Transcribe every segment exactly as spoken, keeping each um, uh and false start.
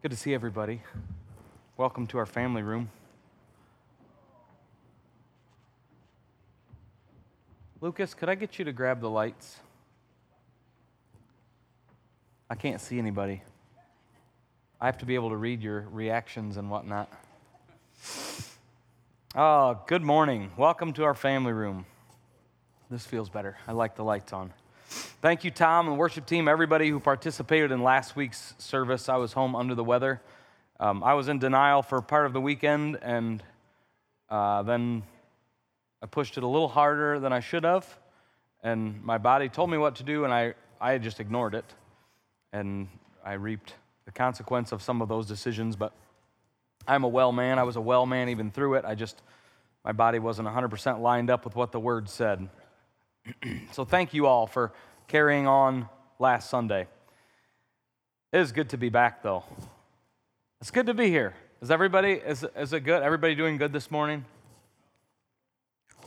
Good to see everybody. Welcome to our family room. Lucas, could I get you to grab the lights? I can't see anybody. I have to be able to read your reactions and whatnot. Oh, good morning. Welcome to our family room. This feels better. I like the lights on. Thank you, Tom, and worship team, everybody who participated in last week's service. I was home under the weather. Um, I was in denial for part of the weekend, and uh, then I pushed it a little harder than I should have, and my body told me what to do, and I, I just ignored it, and I reaped the consequence of some of those decisions, but I'm a well man. I was a well man even through it. I just, my body wasn't one hundred percent lined up with what the Word said. So thank you all for carrying on last Sunday. It is good to be back, though. It's good to be here. Is everybody, is, is it good? Everybody doing good this morning?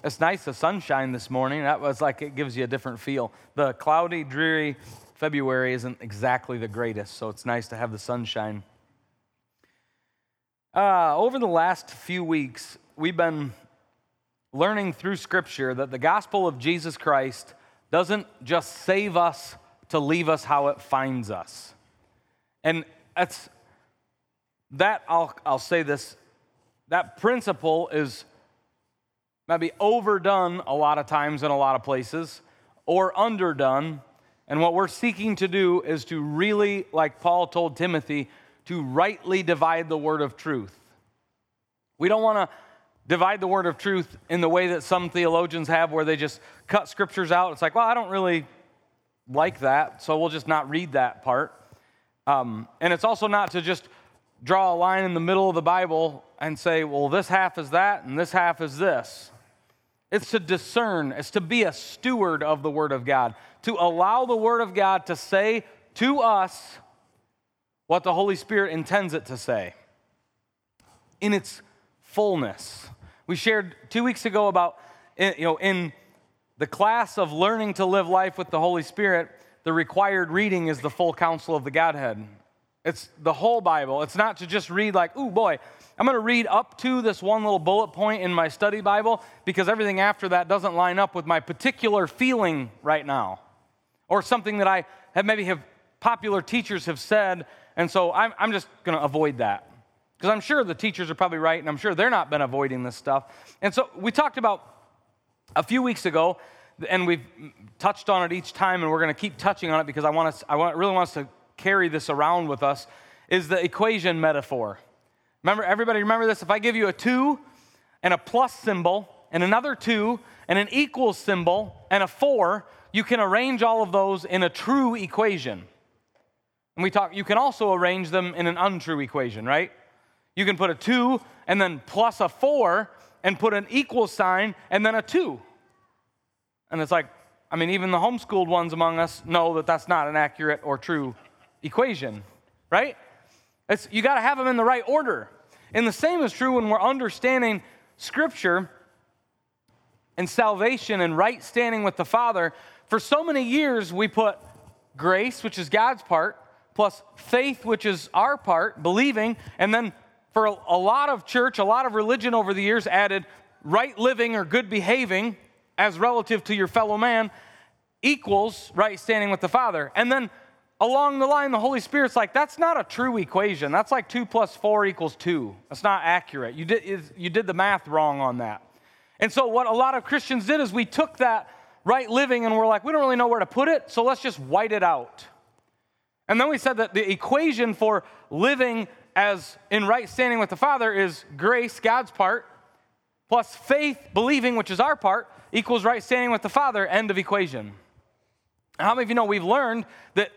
It's nice, the sunshine this morning. That was like, it gives you a different feel. The cloudy, dreary February isn't exactly the greatest, so it's nice to have the sunshine. Uh, over the last few weeks, we've been learning through Scripture that the gospel of Jesus Christ doesn't just save us to leave us how it finds us. And that's, that I'll, I'll say this, that principle is maybe overdone a lot of times in a lot of places, or underdone, and what we're seeking to do is to really, like Paul told Timothy, to rightly divide the word of truth. We don't want to divide the word of truth in the way that some theologians have, where they just cut scriptures out. It's like, well, I don't really like that, so we'll just not read that part. Um, and it's also not to just draw a line in the middle of the Bible and say, well, this half is that and this half is this. It's to discern. It's to be a steward of the Word of God, to allow the Word of God to say to us what the Holy Spirit intends it to say in its fullness. We shared two weeks ago about, you know, in the class of learning to live life with the Holy Spirit, the required reading is the full counsel of the Godhead. It's the whole Bible. It's not to just read like, ooh, boy, I'm going to read up to this one little bullet point in my study Bible because everything after that doesn't line up with my particular feeling right now, or something that I have maybe have popular teachers have said, and so I'm, I'm just going to avoid that. Because I'm sure the teachers are probably right, and I'm sure they're not been avoiding this stuff. And so we talked about a few weeks ago, and we've touched on it each time, and we're going to keep touching on it because I want us, I want, really want us to carry this around with us, is the equation metaphor. Remember, everybody remember this? If I give you a two and a plus symbol and another two and an equals symbol and a four, you can arrange all of those in a true equation. And we talk, you can also arrange them in an untrue equation, right? You can put a two and then plus a four and put an equal sign and then a two. And it's like, I mean, even the homeschooled ones among us know that that's not an accurate or true equation, right? It's, you got to have them in the right order. And the same is true when we're understanding Scripture and salvation and right standing with the Father. For so many years, we put grace, which is God's part, plus faith, which is our part, believing, and then for a lot of church, a lot of religion over the years added right living or good behaving as relative to your fellow man equals right standing with the Father. And then along the line, the Holy Spirit's like, that's not a true equation. That's like two plus four equals two. That's not accurate. You did, you did the math wrong on that. And so what a lot of Christians did is we took that right living and we're like, we don't really know where to put it, so let's just white it out. And then we said that the equation for living as in right standing with the Father is grace, God's part, plus faith, believing, which is our part, equals right standing with the Father, end of equation. And how many of you know we've learned that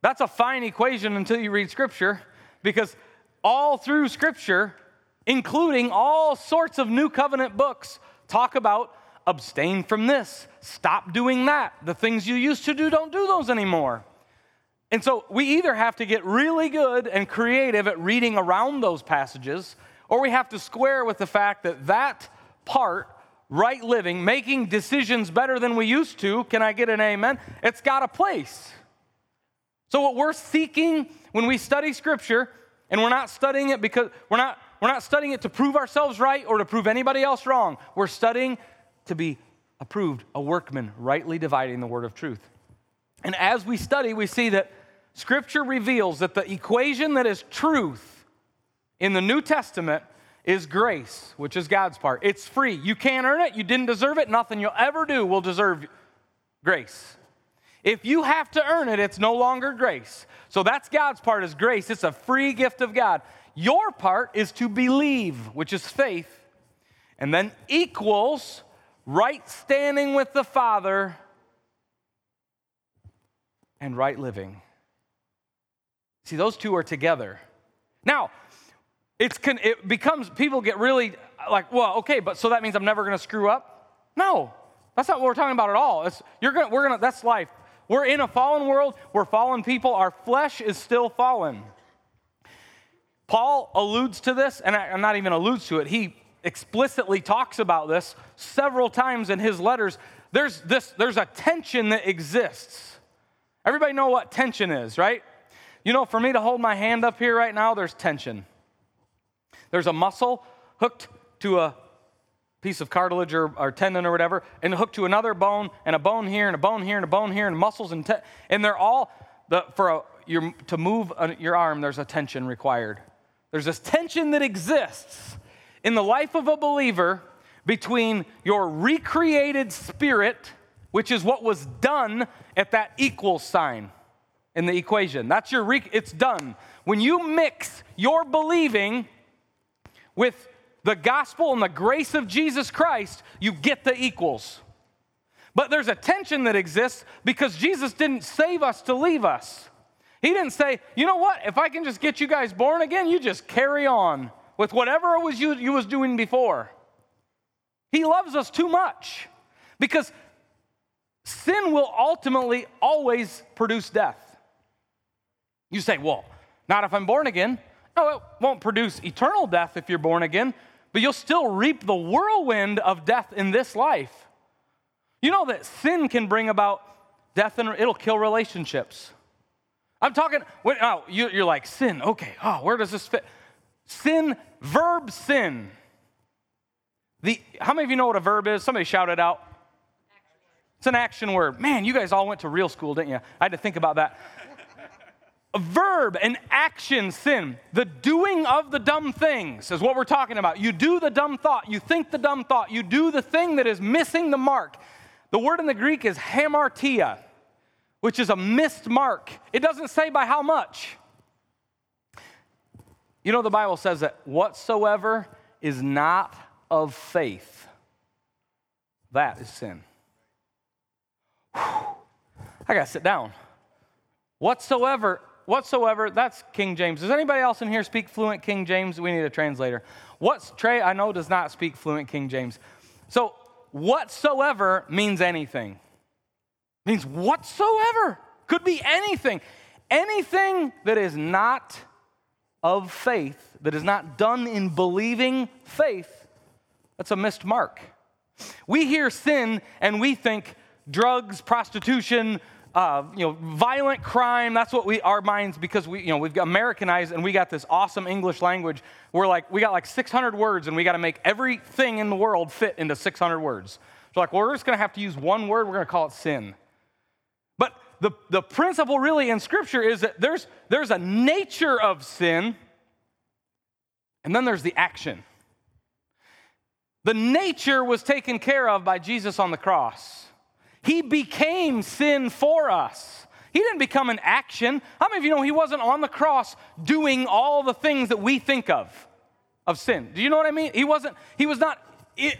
that's a fine equation until you read Scripture, because all through Scripture, including all sorts of New Covenant books, talk about abstain from this, stop doing that, the things you used to do, don't do those anymore. And so we either have to get really good and creative at reading around those passages, or we have to square with the fact that that part, right living, making decisions better than we used to, can I get an amen? It's got a place. So what we're seeking when we study Scripture And we're not studying it because we're not we're not studying it to prove ourselves right or to prove anybody else wrong. We're studying to be approved, a workman rightly dividing the word of truth. And as we study, we see that Scripture reveals that the equation that is truth in the New Testament is grace, which is God's part. It's free. You can't earn it. You didn't deserve it. Nothing you'll ever do will deserve grace. If you have to earn it, it's no longer grace. So that's God's part is grace. It's a free gift of God. Your part is to believe, which is faith, and then equals right standing with the Father and right living. See, those two are together. Now, it's it becomes, people get really like, well, okay, but so that means I'm never going to screw up? No, that's not what we're talking about at all. It's, you're gonna, we're gonna, that's life. We're in a fallen world. We're fallen people. Our flesh is still fallen. Paul alludes to this, and I, not even alludes to it. He explicitly talks about this several times in his letters. There's this. There's a tension that exists. Everybody know what tension is, right? You know, for me to hold my hand up here right now, there's tension. There's a muscle hooked to a piece of cartilage or, or tendon or whatever, and hooked to another bone, and a bone here, and a bone here, and a bone here, and muscles, and te- and they're all, the, for a, your, to move a, your arm, there's a tension required. There's this tension that exists in the life of a believer between your recreated spirit, which is what was done at that equal sign in the equation. That's your, rec- it's done. When you mix your believing with the gospel and the grace of Jesus Christ, you get the equals. But there's a tension that exists because Jesus didn't save us to leave us. He didn't say, you know what, if I can just get you guys born again, you just carry on with whatever it was you, you was doing before. He loves us too much because sin will ultimately always produce death. You say, well, not if I'm born again. No, it won't produce eternal death if you're born again, but you'll still reap the whirlwind of death in this life. You know that sin can bring about death, and it'll kill relationships. I'm talking, oh, you're like, sin, okay, oh, where does this fit? Sin, verb sin. The how many of you know what a verb is? Somebody shout it out. It's an action word. Man, you guys all went to real school, didn't you? I had to think about that. A verb, an action, sin. The doing of the dumb things is what we're talking about. You do the dumb thought. You think the dumb thought. You do the thing that is missing the mark. The word in the Greek is hamartia, which is a missed mark. It doesn't say by how much. You know, the Bible says that whatsoever is not of faith, that is sin. I gotta sit down. Whatsoever, whatsoever, that's King James. Does anybody else in here speak fluent King James? We need a translator. What's Trey, I know, does not speak fluent King James. So whatsoever means anything. It means whatsoever. Could be anything. Anything that is not of faith, that is not done in believing faith, that's a missed mark. We hear sin and we think, drugs, prostitution, uh, you know, violent crime. That's what we, our minds, because we, you know, we've got Americanized and we got this awesome English language. We're like, we got like six hundred words and we got to make everything in the world fit into six hundred words. So like, well, we're just going to have to use one word. We're going to call it sin. But the, the principle really in Scripture is that there's, there's a nature of sin and then there's the action. The nature was taken care of by Jesus on the cross. He became sin for us. He didn't become an action. How many of you know he wasn't on the cross doing all the things that we think of, of sin? Do you know what I mean? He wasn't, he was not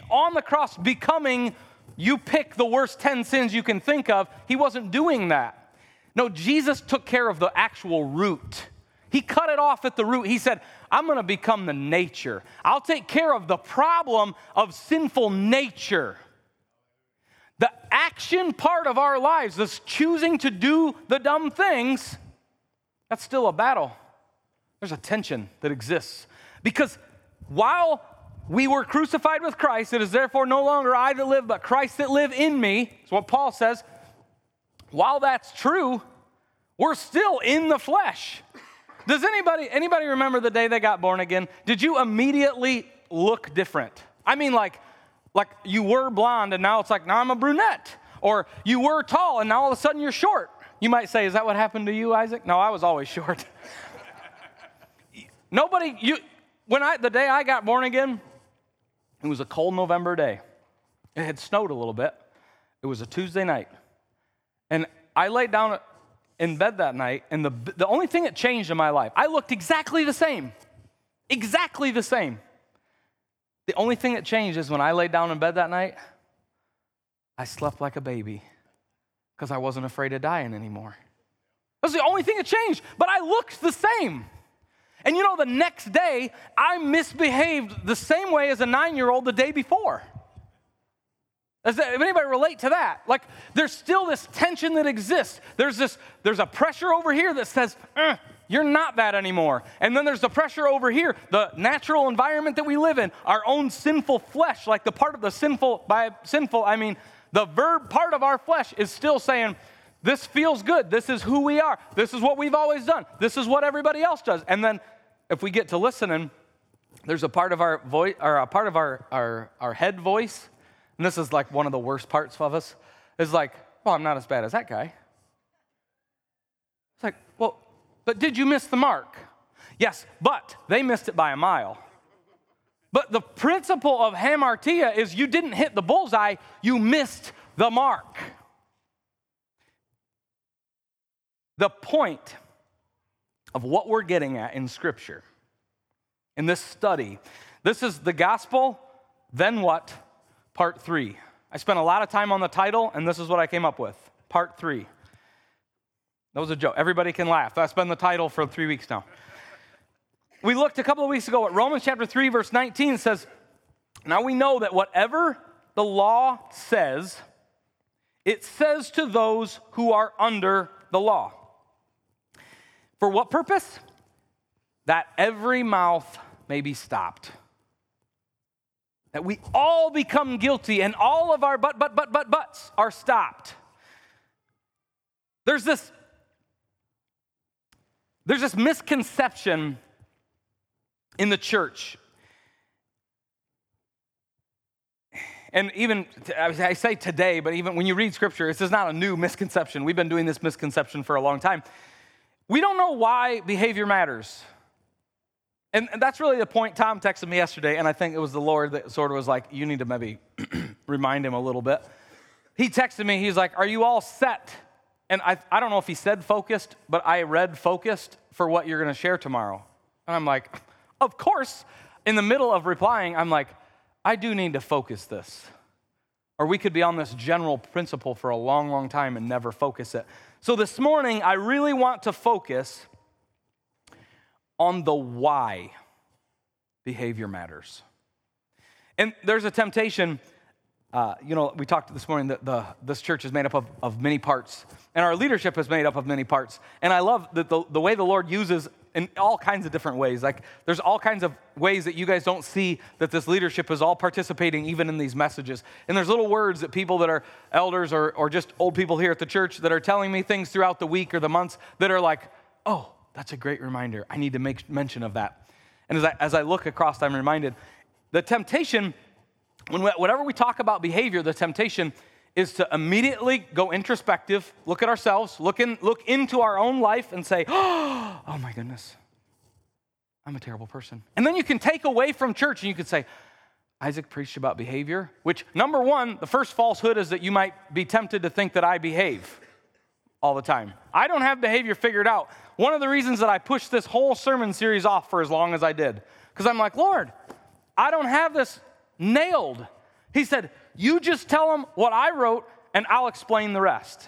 on the cross becoming, you pick the worst ten sins you can think of. He wasn't doing that. No, Jesus took care of the actual root. He cut it off at the root. He said, I'm going to become the nature. I'll take care of the problem of sinful nature. The action part of our lives, this choosing to do the dumb things, that's still a battle. There's a tension that exists. Because while we were crucified with Christ, it is therefore no longer I that live, but Christ that live in me. That's what Paul says. While that's true, we're still in the flesh. Does anybody, anybody remember the day they got born again? Did you immediately look different? I mean, like, like you were blonde and now it's like, now I'm a brunette. Or you were tall and now all of a sudden you're short. You might say, is that what happened to you, Isaac? No, I was always short. Nobody, you, when I, the day I got born again, it was a cold November day. It had snowed a little bit. It was a Tuesday night. And I laid down in bed that night, and the the only thing that changed in my life, I looked exactly the same. Exactly the same. The only thing that changed is when I laid down in bed that night, I slept like a baby because I wasn't afraid of dying anymore. That's the only thing that changed, but I looked the same. And you know, the next day, I misbehaved the same way as a nine-year-old the day before. Does anybody relate to that? Like, there's still this tension that exists. There's this, there's a pressure over here that says, eh, you're not that anymore. And then there's the pressure over here, the natural environment that we live in, our own sinful flesh, like the part of the sinful, by sinful, I mean, the verb part of our flesh is still saying, this feels good. This is who we are. This is what we've always done. This is what everybody else does. And then if we get to listening, there's a part of our voice, or a part of our, our, our head voice. And this is like one of the worst parts of us. It's like, well, I'm not as bad as that guy. It's like, well, but did you miss the mark? Yes, but they missed it by a mile. But the principle of hamartia is you didn't hit the bullseye, you missed the mark. The point of what we're getting at in Scripture, in this study, this is the gospel, then what? Part three. I spent a lot of time on the title, and this is what I came up with. Part three. That was a joke. Everybody can laugh. That's been the title for three weeks now. We looked a couple of weeks ago at Romans chapter three, verse nineteen. It says, now we know that whatever the law says, it says to those who are under the law. For what purpose? That every mouth may be stopped. That we all become guilty and all of our but, but, but, but, buts are stopped. There's this, there's this misconception in the church. And even, I say today, but even when you read Scripture, this is not a new misconception. We've been doing this misconception for a long time. We don't know why behavior matters. And that's really the point. Tom texted me yesterday, and I think it was the Lord that sort of was like, you need to maybe remind him a little bit. He texted me. He's like, are you all set? And I, I don't know if he said focused, but I read focused for what you're going to share tomorrow. And I'm like, of course. In the middle of replying, I'm like, I do need to focus this. Or we could be on this general principle for a long, long time and never focus it. So this morning, I really want to focus on the why behavior matters. And there's a temptation, uh, you know, we talked this morning that the, this church is made up of, of many parts, and our leadership is made up of many parts. And I love that the, the way the Lord uses in all kinds of different ways. Like, there's all kinds of ways that you guys don't see that this leadership is all participating even in these messages. And there's little words that people that are elders or, or just old people here at the church that are telling me things throughout the week or the months that are like, oh, that's a great reminder. I need to make mention of that. And as I, as I look across, I'm reminded. The temptation, when we, whenever we talk about behavior, the temptation is to immediately go introspective, look at ourselves, look, in, look into our own life and say, oh my goodness, I'm a terrible person. And then you can take away from church and you can say, Isaac preached about behavior, which number one, the first falsehood is that you might be tempted to think that I behave all the time. I don't have behavior figured out. One of the reasons that I pushed this whole sermon series off for as long as I did, because I'm like, Lord, I don't have this nailed. He said, you just tell them what I wrote, and I'll explain the rest.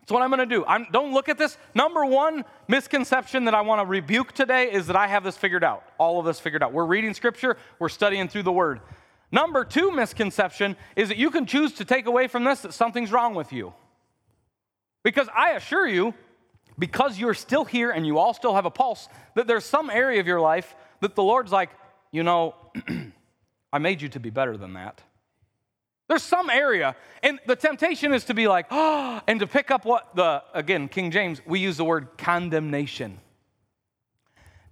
That's what I'm going to do. I'm, don't look at this. Number one misconception that I want to rebuke today is that I have this figured out, all of this figured out. We're reading Scripture. We're studying through the Word. Number two misconception is that you can choose to take away from this that something's wrong with you. Because I assure you, because you're still here and you all still have a pulse, that there's some area of your life that the Lord's like, you know, I made you to be better than that. There's some area, and the temptation is to be like, oh, and to pick up what the, again, King James, we use the word condemnation.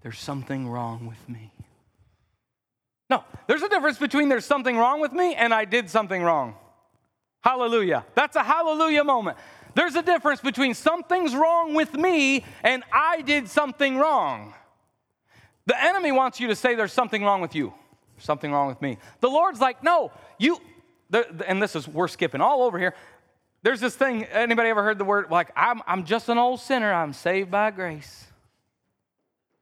there's something wrong with me. No, there's a difference between there's something wrong with me and I did something wrong. Hallelujah. That's a hallelujah moment. There's a difference between something's wrong with me and I did something wrong. The enemy wants you to say there's something wrong with you. There's something wrong with me. The Lord's like, no, you, and this is, we're skipping all over here. There's this thing, anybody ever heard the word, like, I'm, I'm just an old sinner. I'm saved by grace.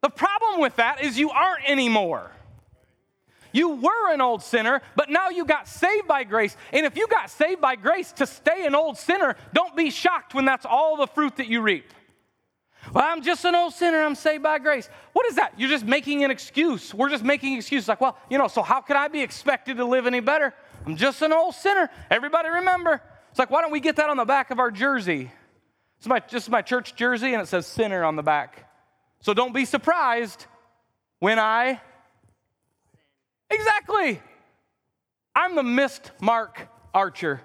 The problem with that is you aren't anymore. You were an old sinner, but now you got saved by grace. And if you got saved by grace to stay an old sinner, don't be shocked when that's all the fruit that you reap. Well, I'm just an old sinner. I'm saved by grace. What is that? You're just making an excuse. We're just making excuses like, well, you know, so how could I be expected to live any better? I'm just an old sinner. Everybody remember. It's like, why don't we get that on the back of our jersey? It's my, just my church jersey, and it says sinner on the back. So don't be surprised when I... Exactly. I'm the missed mark archer.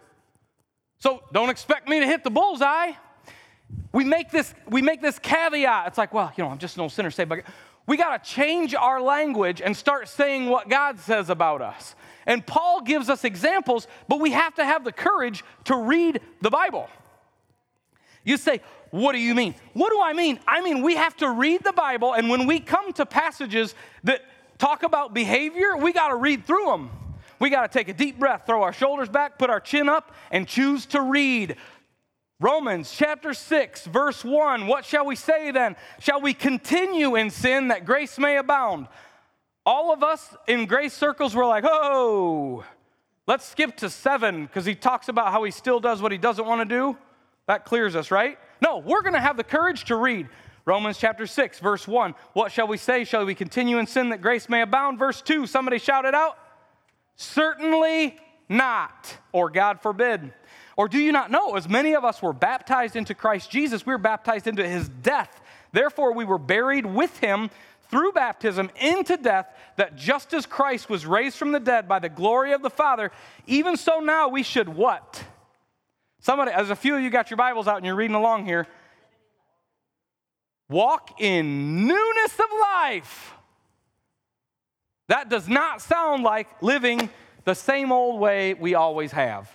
So don't expect me to hit the bullseye. We make this, we make this caveat. It's like, well, you know, I'm just an old sinner saved by God. We got to change our language and start saying what God says about us. And Paul gives us examples, but we have to have the courage to read the Bible. You say, what do you mean? What do I mean? I mean, we have to read the Bible, and when we come to passages that talk about behavior, we got to read through them. We got to take a deep breath, throw our shoulders back, put our chin up, and choose to read. Romans chapter six, verse one, what shall we say then? Shall we continue in sin that grace may abound? All of us in grace circles were like, oh, let's skip to seven because he talks about how he still does what he doesn't want to do. That clears us, right? No, we're going to have the courage to read. Romans chapter six, verse one, what shall we say? Shall we continue in sin that grace may abound? Verse two, somebody shout it out. Certainly not, or God forbid. Or do you not know, as many of us were baptized into Christ Jesus, we were baptized into his death. Therefore, we were buried with him through baptism into death, that just as Christ was raised from the dead by the glory of the Father, even so now we should what? Somebody, as a few of you got your Bibles out and you're reading along here, walk in newness of life. That does not sound like living the same old way we always have.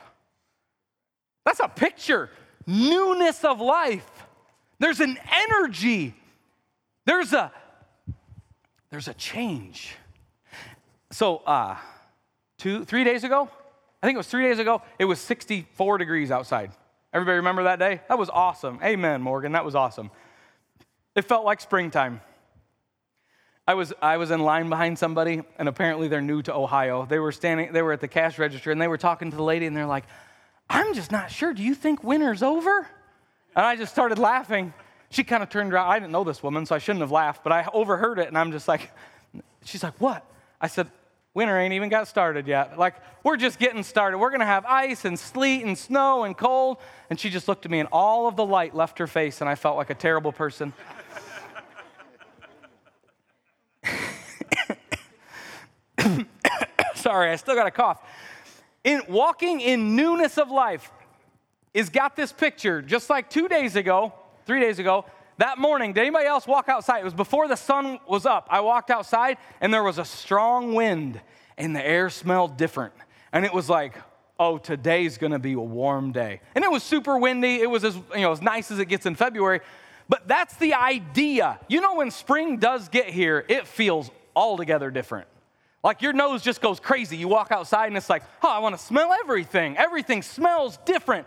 That's a picture. Newness of life. There's an energy. There's a there's a change. So uh, two, three days ago, I think it was three days ago, it was sixty-four degrees outside. Everybody remember that day? That was awesome. Amen, Morgan. That was awesome. It felt like springtime. I was I was in line behind somebody, and apparently they're new to Ohio. They were standing, they were at the cash register, and they were talking to the lady, and they're like, I'm just not sure. Do you think winter's over? And I just started laughing. She kind of turned around. I didn't know this woman, so I shouldn't have laughed, but I overheard it, and I'm just like, she's like, what? I said, winter ain't even got started yet. Like, we're just getting started. We're going to have ice and sleet and snow and cold. And she just looked at me, and all of the light left her face, and I felt like a terrible person. Sorry, I still got a cough. In walking in newness of life is got this picture, just like two days ago, three days ago, that morning. Did anybody else walk outside? It was before the sun was up. I walked outside, and there was a strong wind, and the air smelled different. And it was like, oh, today's going to be a warm day. And it was super windy. It was as, you know, as nice as it gets in February. But that's the idea. You know, when spring does get here, it feels altogether different. Like your nose just goes crazy. You walk outside and it's like, oh, I want to smell everything. Everything smells different.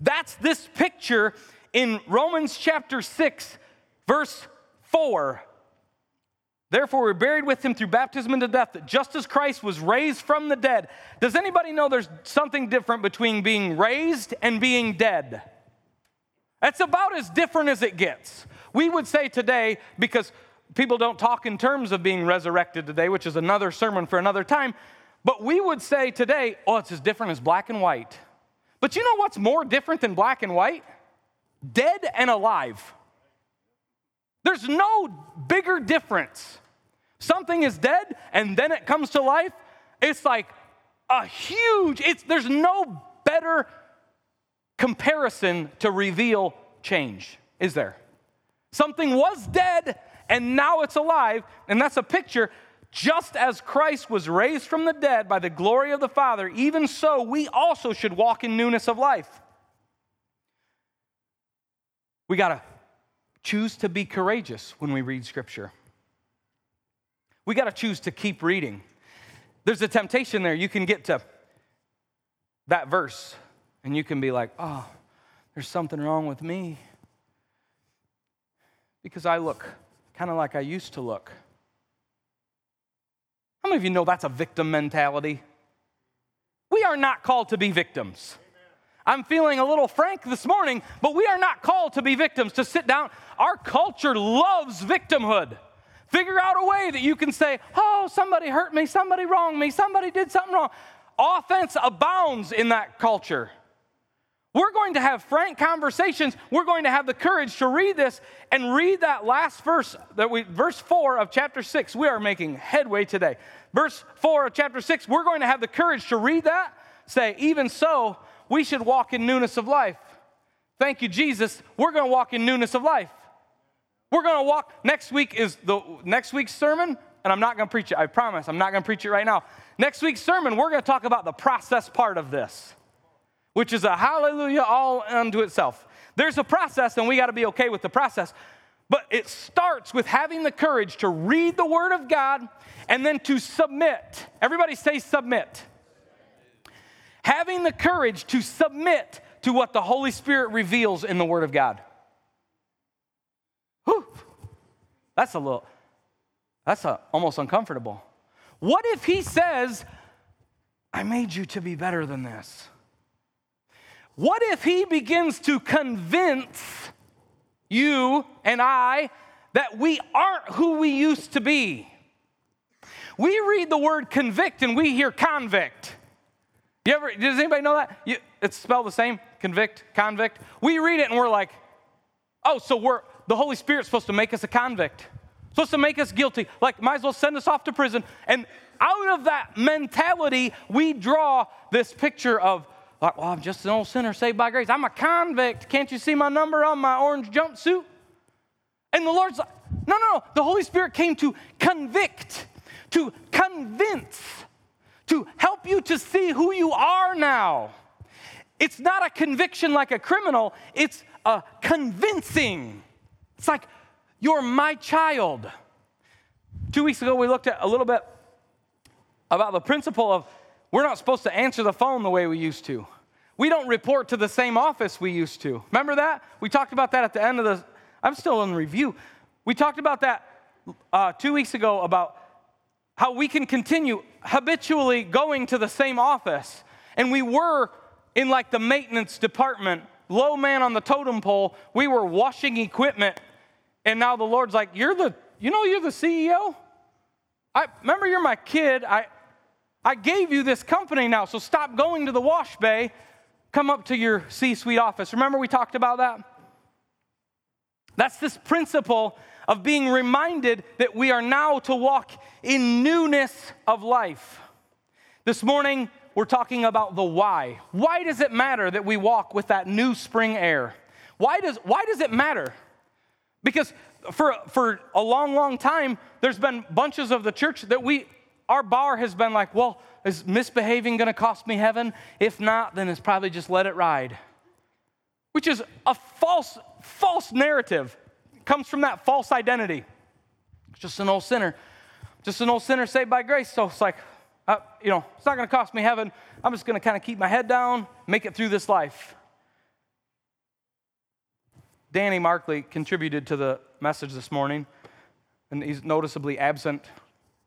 That's this picture in Romans chapter six, verse four. Therefore, we're buried with him through baptism into death, that just as Christ was raised from the dead. Does anybody know there's something different between being raised and being dead? That's about as different as it gets. We would say today, because people don't talk in terms of being resurrected today, which is another sermon for another time. But we would say today, oh, it's as different as black and white. But you know what's more different than black and white? Dead and alive. There's no bigger difference. Something is dead and then it comes to life. It's like a huge, it's, there's no better comparison to reveal change, is there? Something was dead and now it's alive. And that's a picture. Just as Christ was raised from the dead by the glory of the Father, even so we also should walk in newness of life. We got to choose to be courageous when we read Scripture. We got to choose to keep reading. There's a temptation there. You can get to that verse, and you can be like, oh, there's something wrong with me because I look kind of like I used to look. How many of you know that's a victim mentality? We are not called to be victims. I'm feeling a little frank this morning, but we are not called to be victims, to sit down. Our culture loves victimhood. Figure out a way that you can say, oh, somebody hurt me, somebody wronged me, somebody did something wrong. Offense abounds in that culture. We're going to have frank conversations. We're going to have the courage to read this and read that last verse, that we, verse four of chapter six. We are making headway today. Verse four of chapter six, we're going to have the courage to read that, say, even so, we should walk in newness of life. Thank you, Jesus. We're going to walk in newness of life. We're going to walk. Next week is the next week's sermon, and I'm not going to preach it. I promise. I'm not going to preach it right now. Next week's sermon, we're going to talk about the process part of this, which is a hallelujah all unto itself. There's a process, and we got to be okay with the process. But it starts with having the courage to read the Word of God and then to submit. Everybody say submit. Having the courage to submit to what the Holy Spirit reveals in the Word of God. Whew. That's a little, that's a, almost uncomfortable. What if he says, I made you to be better than this? What if he begins to convince you and I that we aren't who we used to be? We read the word convict and we hear convict. You ever, does anybody know that? You, it's spelled the same, convict, convict. We read it and we're like, oh, so we're the Holy Spirit's supposed to make us a convict, supposed to make us guilty, like might as well send us off to prison. And out of that mentality, we draw this picture of, like, well, I'm just an old sinner saved by grace. I'm a convict. Can't you see my number on my orange jumpsuit? And the Lord's like, no, no, no. The Holy Spirit came to convict, to convince, to help you to see who you are now. It's not a conviction like a criminal. It's a convincing. It's like, you're my child. Two weeks ago, we looked at a little bit about the principle of we're not supposed to answer the phone the way we used to. We don't report to the same office we used to. Remember that? We talked about that at the end of the, I'm still in review. We talked about that uh, two weeks ago about how we can continue habitually going to the same office. And we were in like the maintenance department, low man on the totem pole. We were washing equipment. And now the Lord's like, you're the, you know, you're the C E O. I remember you're my kid. I, I gave you this company now, so stop going to the wash bay. Come up to your C-suite office. Remember we talked about that? That's this principle of being reminded that we are now to walk in newness of life. This morning, we're talking about the why. Why does it matter that we walk with that new spring air? Why does, why does it matter? Because for, for a long, long time, there's been bunches of the church that we... Our bar has been like, well, is misbehaving going to cost me heaven? If not, then it's probably just let it ride, which is a false, false narrative. It comes from that false identity. It's just an old sinner, just an old sinner saved by grace. So it's like, uh, you know, it's not going to cost me heaven. I'm just going to kind of keep my head down, make it through this life. Danny Markley contributed to the message this morning, and he's noticeably absent.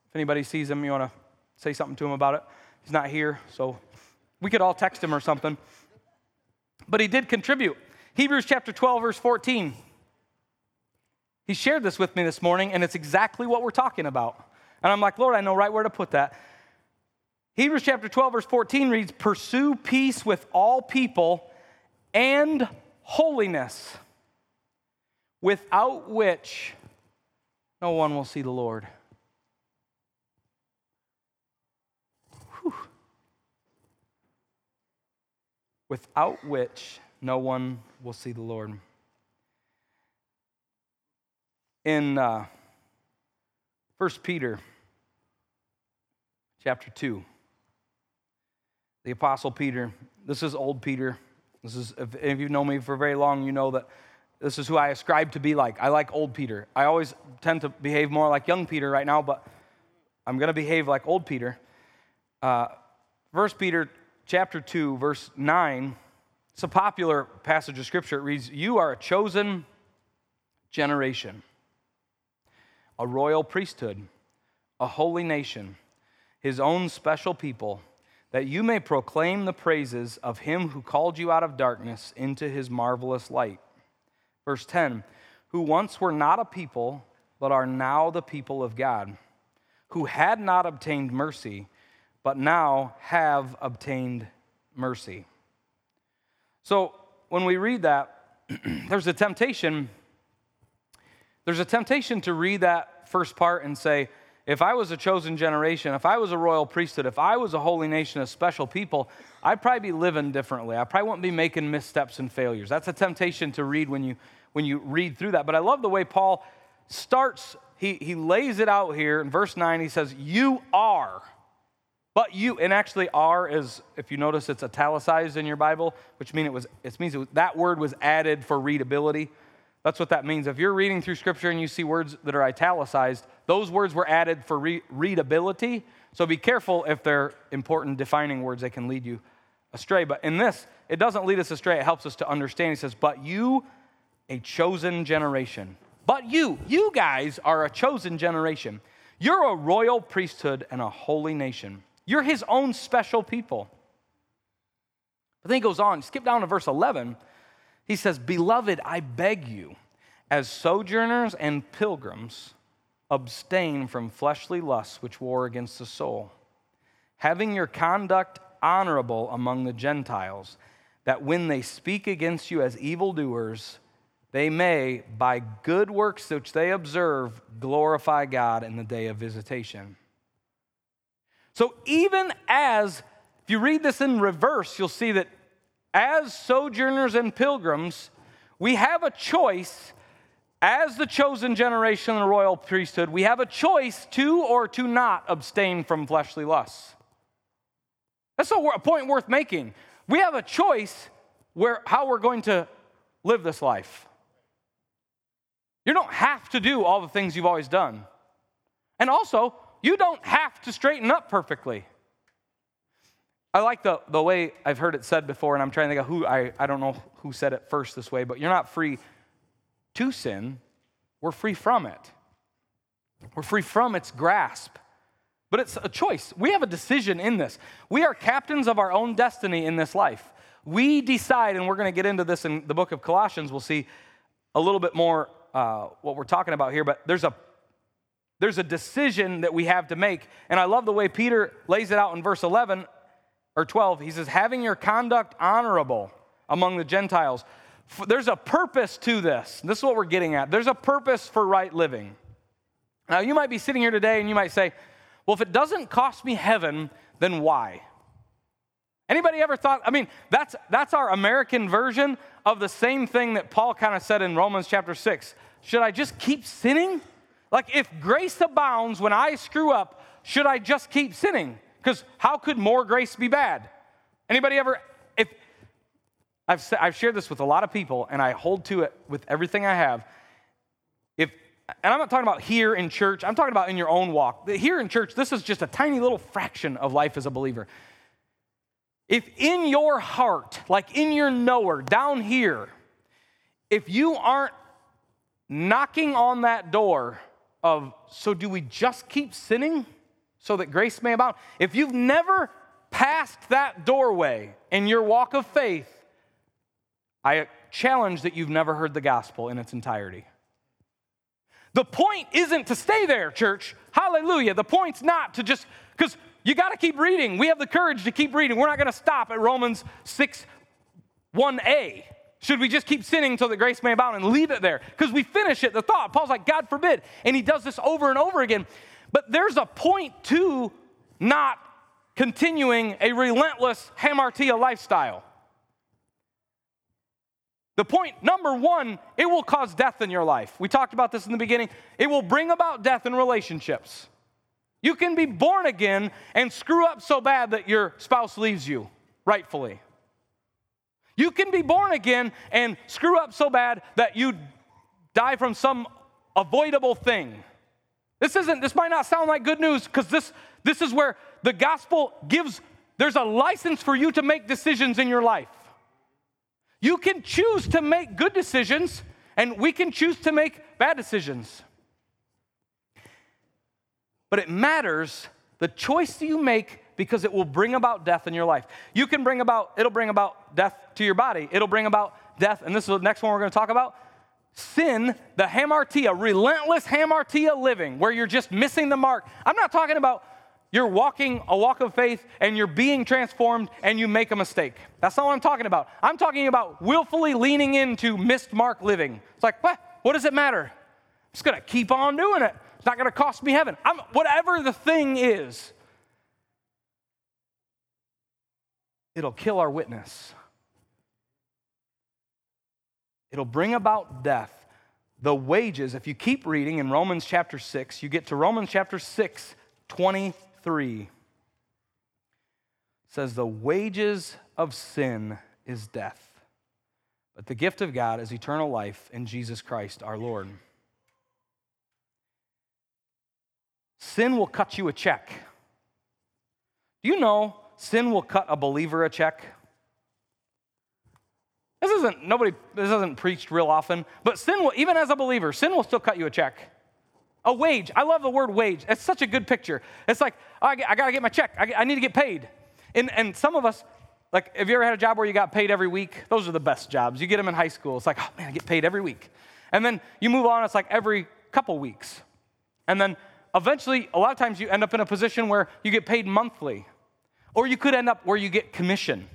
If anybody sees him, you want to say something to him about it. He's not here, so we could all text him or something. But he did contribute. Hebrews chapter twelve, verse fourteen. He shared this with me this morning, and it's exactly what we're talking about. And I'm like, Lord, I know right where to put that. Hebrews chapter twelve, verse fourteen reads, pursue peace with all people and holiness, without which no one will see the Lord. Without which no one will see the Lord. In uh, First Peter chapter two. The Apostle Peter, this is old Peter. This is, if, if you've known me for very long, you know that this is who I ascribe to be like. I like old Peter. I always tend to behave more like young Peter right now, but I'm going to behave like old Peter. Uh, First Peter chapter two, verse nine, it's a popular passage of Scripture. It reads, "You are a chosen generation, a royal priesthood, a holy nation, his own special people, that you may proclaim the praises of him who called you out of darkness into his marvelous light." Verse ten, "Who once were not a people, but are now the people of God, who had not obtained mercy, but now have obtained mercy." So when we read that, there's a temptation. There's a temptation to read that first part and say, if I was a chosen generation, if I was a royal priesthood, if I was a holy nation, a special people, I'd probably be living differently. I probably wouldn't be making missteps and failures. That's a temptation to read when you when you read through that. But I love the way Paul starts. He, he lays it out here. In verse nine, he says, you are. But you, and actually are is, if you notice, it's italicized in your Bible, which mean it was, it means it was, that word was added for readability. That's what that means. If you're reading through Scripture and you see words that are italicized, those words were added for re- readability. So be careful if they're important defining words. They can lead you astray. But in this, it doesn't lead us astray. It helps us to understand. He says, but you, a chosen generation. But you, you guys are a chosen generation. You're a royal priesthood and a holy nation. You're his own special people. But then he goes on, skip down to verse eleven. He says, "Beloved, I beg you, as sojourners and pilgrims, abstain from fleshly lusts which war against the soul, having your conduct honorable among the Gentiles, that when they speak against you as evildoers, they may, by good works which they observe, glorify God in the day of visitation." So even as, if you read this in reverse, you'll see that as sojourners and pilgrims, we have a choice as the chosen generation and the royal priesthood. We have a choice to or to not abstain from fleshly lusts. That's a point worth making. We have a choice where how we're going to live this life. You don't have to do all the things you've always done. And also, you don't have to straighten up perfectly. I like the, the way I've heard it said before, and I'm trying to think of who, I, I don't know who said it first this way, but you're not free to sin. We're free from it. We're free from its grasp. But it's a choice. We have a decision in this. We are captains of our own destiny in this life. We decide, and we're going to get into this in the book of Colossians. We'll see a little bit more uh, what we're talking about here, but there's a There's a decision that we have to make. And I love the way Peter lays it out in verse eleven or twelve. He says, having your conduct honorable among the Gentiles. There's a purpose to this. This is what we're getting at. There's a purpose for right living. Now, you might be sitting here today and you might say, well, if it doesn't cost me heaven, then why? Anybody ever thought, I mean, that's that's our American version of the same thing that Paul kind of said in Romans chapter six. Should I just keep sinning? Like, if grace abounds when I screw up, should I just keep sinning? Because how could more grace be bad? Anybody ever, if, I've I've shared this with a lot of people, and I hold to it with everything I have. If, and I'm not talking about here in church, I'm talking about in your own walk. Here in church, this is just a tiny little fraction of life as a believer. If in your heart, like in your knower, down here, if you aren't knocking on that door, of, so do we just keep sinning so that grace may abound? If you've never passed that doorway in your walk of faith, I challenge that you've never heard the gospel in its entirety. The point isn't to stay there, church. Hallelujah. The point's not to just, because you got to keep reading. We have the courage to keep reading. We're not going to stop at Romans six, one a. Should we just keep sinning until the grace may abound and leave it there? Because we finish it, the thought. Paul's like, God forbid. And he does this over and over again. But there's a point to not continuing a relentless hamartia lifestyle. The point number one, it will cause death in your life. We talked about this in the beginning. It will bring about death in relationships. You can be born again and screw up so bad that your spouse leaves you, rightfully. You can be born again and screw up so bad that you die from some avoidable thing. This isn't, this might not sound like good news, because this, this is where the gospel gives, there's a license for you to make decisions in your life. You can choose to make good decisions, and we can choose to make bad decisions. But it matters the choice that you make, because it will bring about death in your life. You can bring about, it'll bring about death to your body. It'll bring about death, and this is the next one we're going to talk about. Sin, the hamartia, relentless hamartia living, where you're just missing the mark. I'm not talking about you're walking a walk of faith and you're being transformed and you make a mistake. That's not what I'm talking about. I'm talking about willfully leaning into missed mark living. It's like, what? What does it matter? I'm just going to keep on doing it. It's not going to cost me heaven. I'm, whatever the thing is, it'll kill our witness. It'll bring about death. The wages, if you keep reading in Romans chapter six, you get to Romans chapter six, twenty-three. It says, the wages of sin is death, but the gift of God is eternal life in Jesus Christ our Lord. Sin will cut you a check. Do you know sin will cut a believer a check? This isn't nobody. This isn't preached real often, but sin will, even as a believer, sin will still cut you a check. A wage. I love the word wage. It's such a good picture. It's like, oh, I, I got to get my check. I, I need to get paid. And and some of us, like, have you ever had a job where you got paid every week? Those are the best jobs. You get them in high school. It's like, oh, man, I get paid every week. And then you move on. It's like every couple weeks. And then eventually, a lot of times you end up in a position where you get paid monthly. Or you could end up where you get commission.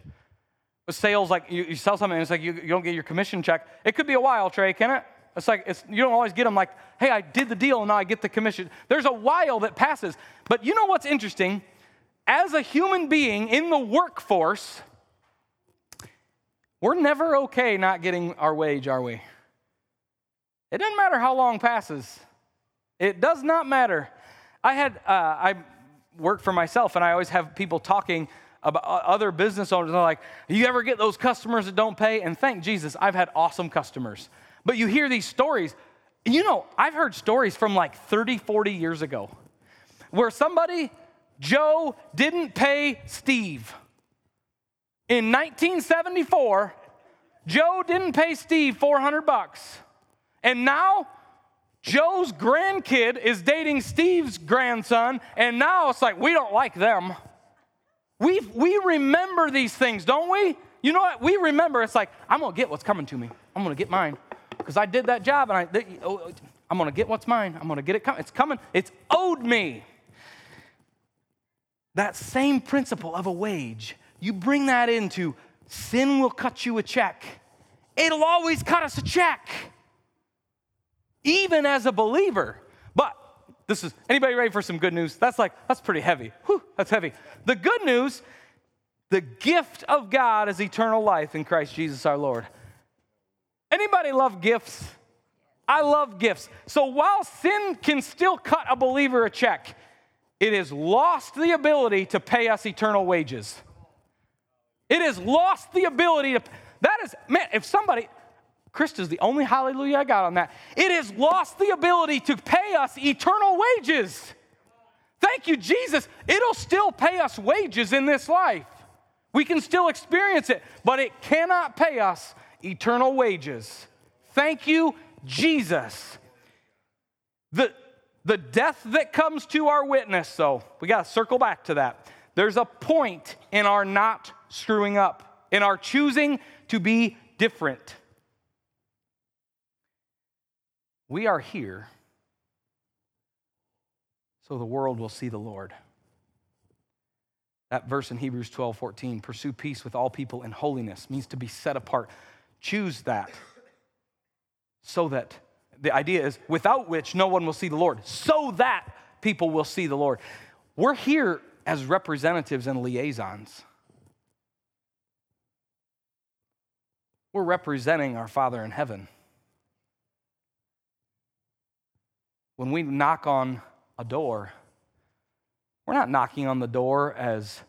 With sales, like, you, you sell something and it's like you, you don't get your commission check. It could be a while, Trey, can it? It's like, it's, you don't always get them like, hey, I did the deal and now I get the commission. There's a while that passes. But you know what's interesting? As a human being in the workforce, we're never okay not getting our wage, are we? It doesn't matter how long passes. It does not matter. I had, uh, I work for myself, and I always have people talking about other business owners. They're like, you ever get those customers that don't pay? And thank Jesus, I've had awesome customers. But you hear these stories. You know, I've heard stories from like thirty, forty years ago where somebody, Joe, didn't pay Steve. In nineteen seventy-four, Joe didn't pay Steve four hundred bucks. And now Joe's grandkid is dating Steve's grandson, and now it's like, we don't like them. We we remember these things, don't we? You know what? We remember. It's like, I'm going to get what's coming to me. I'm going to get mine. Because I did that job, and I, they, oh, I'm going to get what's mine. I'm going to get it. It's coming. It's owed me. That same principle of a wage, you bring that into sin will cut you a check. It'll always cut us a check, even as a believer. But this is, anybody ready for some good news? That's like, that's pretty heavy. Whew, that's heavy. The good news, the gift of God is eternal life in Christ Jesus our Lord. Anybody love gifts? I love gifts. So while sin can still cut a believer a check, it has lost the ability to pay us eternal wages. It has lost the ability to, that is, man, if somebody, Krista's the only hallelujah I got on that. It has lost the ability to pay us eternal wages. Thank you, Jesus. It'll still pay us wages in this life. We can still experience it, but it cannot pay us eternal wages. Thank you, Jesus. The, the death that comes to our witness, though, we got to circle back to that. There's a point in our not screwing up, in our choosing to be different. We are here so the world will see the Lord. That verse in Hebrews twelve fourteen, pursue peace with all people and holiness, means to be set apart. Choose that, so that, the idea is, without which no one will see the Lord, so that people will see the Lord. We're here as representatives and liaisons. we're representing our Father in heaven. When we knock on a door, we're not knocking on the door as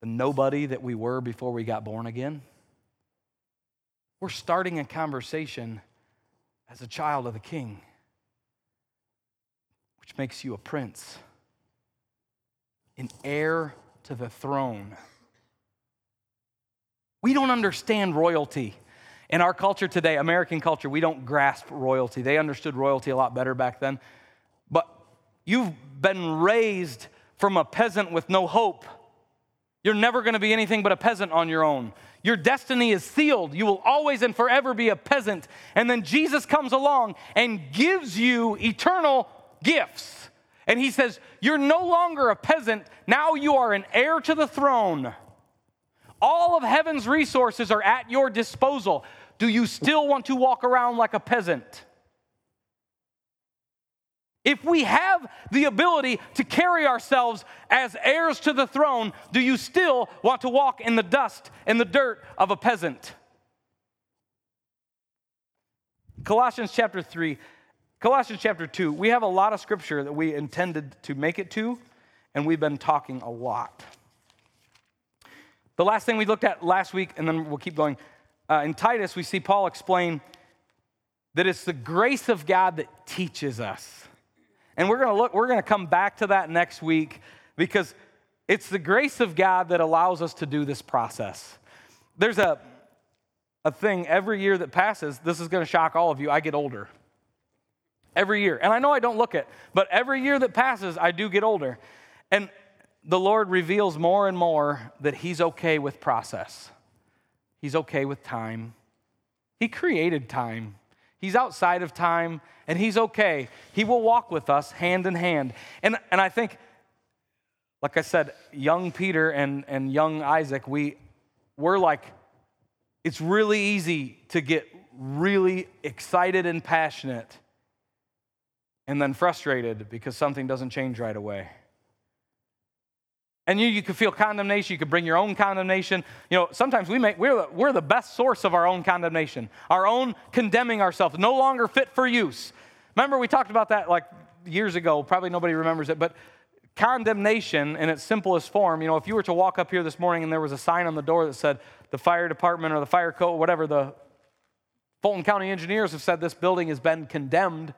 the nobody that we were before we got born again. We're starting a conversation as a child of the King, which makes you a prince, an heir to the throne. We don't understand royalty. In our culture today, American culture, we don't grasp royalty. They understood royalty a lot better back then. But you've been raised from a peasant with no hope. You're never going to be anything but a peasant on your own. Your destiny is sealed. You will always and forever be a peasant. And then Jesus comes along and gives you eternal gifts. And he says, you're no longer a peasant. Now you are an heir to the throne. All of heaven's resources are at your disposal. Do you still want to walk around like a peasant? If we have the ability to carry ourselves as heirs to the throne, do you still want to walk in the dust and the dirt of a peasant? Colossians chapter three, Colossians chapter two, we have a lot of scripture that we intended to make it to, and we've been talking a lot. The last thing we looked at last week, and then we'll keep going, uh, in Titus we see Paul explain that it's the grace of God that teaches us. And we're going to look, we're going to come back to that next week because it's the grace of God that allows us to do this process. There's a, a thing every year that passes. This is going to shock all of you. I get older every year. And I know I don't look it, but every year that passes, I do get older. And the Lord reveals more and more that he's okay with process. He's okay with time. He created time. He's outside of time, and he's okay. He will walk with us hand in hand. And, and I think, like I said, young Peter and, and young Isaac, we, we're like, it's really easy to get really excited and passionate and then frustrated because something doesn't change right away. And you, you could feel condemnation. You could bring your own condemnation. You know, sometimes we make, we're, the, we're the best source of our own condemnation, our own condemning ourselves, no longer fit for use. Remember, we talked about that like years ago. Probably nobody remembers it, but condemnation in its simplest form, you know, if you were to walk up here this morning and there was a sign on the door that said the fire department or the fire code, whatever, the Fulton County engineers have said this building has been condemned,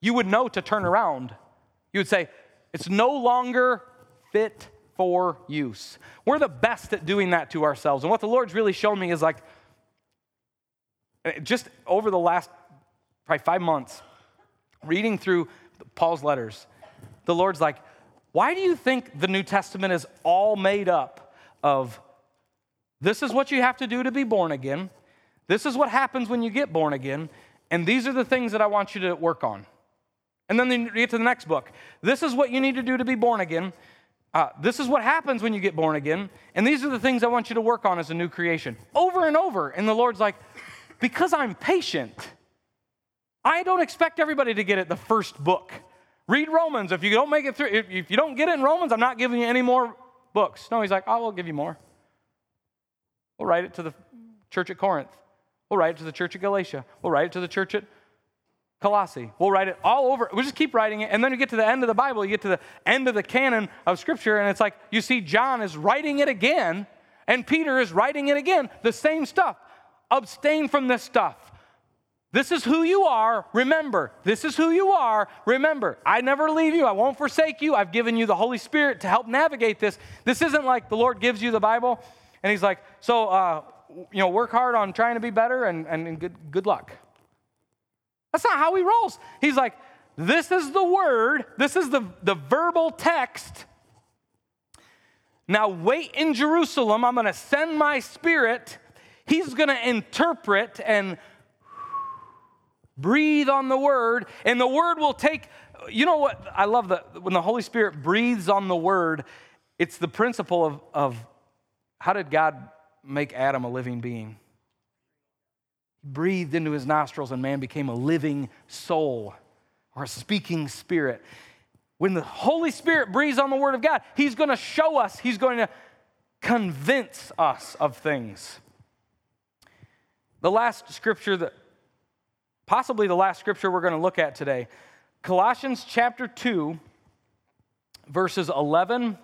you would know to turn around. You would say, it's no longer fit for use. We're the best at doing that to ourselves. And what the Lord's really shown me is like, just over the last probably five months, reading through Paul's letters, the Lord's like, why do you think the New Testament is all made up of this is what you have to do to be born again, this is what happens when you get born again, and these are the things that I want you to work on. And then you get to the next book. This is what you need to do to be born again. Uh, this is what happens when you get born again, and these are the things I want you to work on as a new creation. Over and over, and the Lord's like, because I'm patient, I don't expect everybody to get it the first book. Read Romans. If you don't make it through, if, if you don't get it in Romans, I'm not giving you any more books. No, he's like, oh, we'll give you more. We'll write it to the church at Corinth. We'll write it to the church at Galatia. We'll write it to the church at Colossae. We'll write it all over. We'll just keep writing it. And then you get to the end of the Bible, you get to the end of the canon of Scripture, and it's like you see John is writing it again, and Peter is writing it again. The same stuff. Abstain from this stuff. This is who you are. Remember. This is who you are. Remember. I never leave you. I won't forsake you. I've given you the Holy Spirit to help navigate this. This isn't like the Lord gives you the Bible, and he's like, so, uh, you know, work hard on trying to be better, and, and, and good, good luck. That's not how he rolls. He's like, this is the word. This is the, the verbal text. Now wait in Jerusalem. I'm going to send my Spirit. He's going to interpret and breathe on the word. And the word will take, you know what? I love that when the Holy Spirit breathes on the word, it's the principle of, of how did God make Adam a living being? Breathed into his nostrils, and man became a living soul or a speaking spirit. When the Holy Spirit breathes on the Word of God, he's going to show us, he's going to convince us of things. The last scripture that, possibly the last scripture we're going to look at today, Colossians chapter two, verses eleven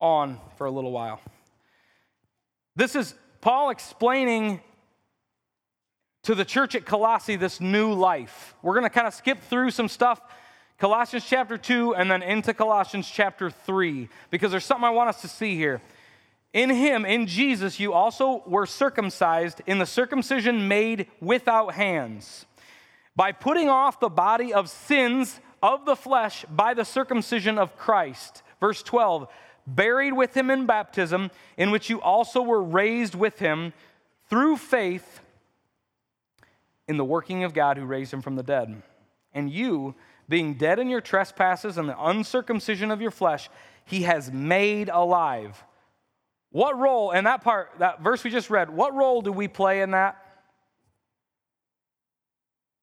on for a little while. This is Paul explaining to the church at Colossae this new life. We're going to kind of skip through some stuff, Colossians chapter two, and then into Colossians chapter three, because there's something I want us to see here. In him, in Jesus, you also were circumcised in the circumcision made without hands, by putting off the body of sins of the flesh by the circumcision of Christ. Verse twelve, buried with him in baptism, in which you also were raised with him through faith in the working of God who raised him from the dead. And you, being dead in your trespasses and the uncircumcision of your flesh, he has made alive. What role, in that part, that verse we just read, what role do we play in that?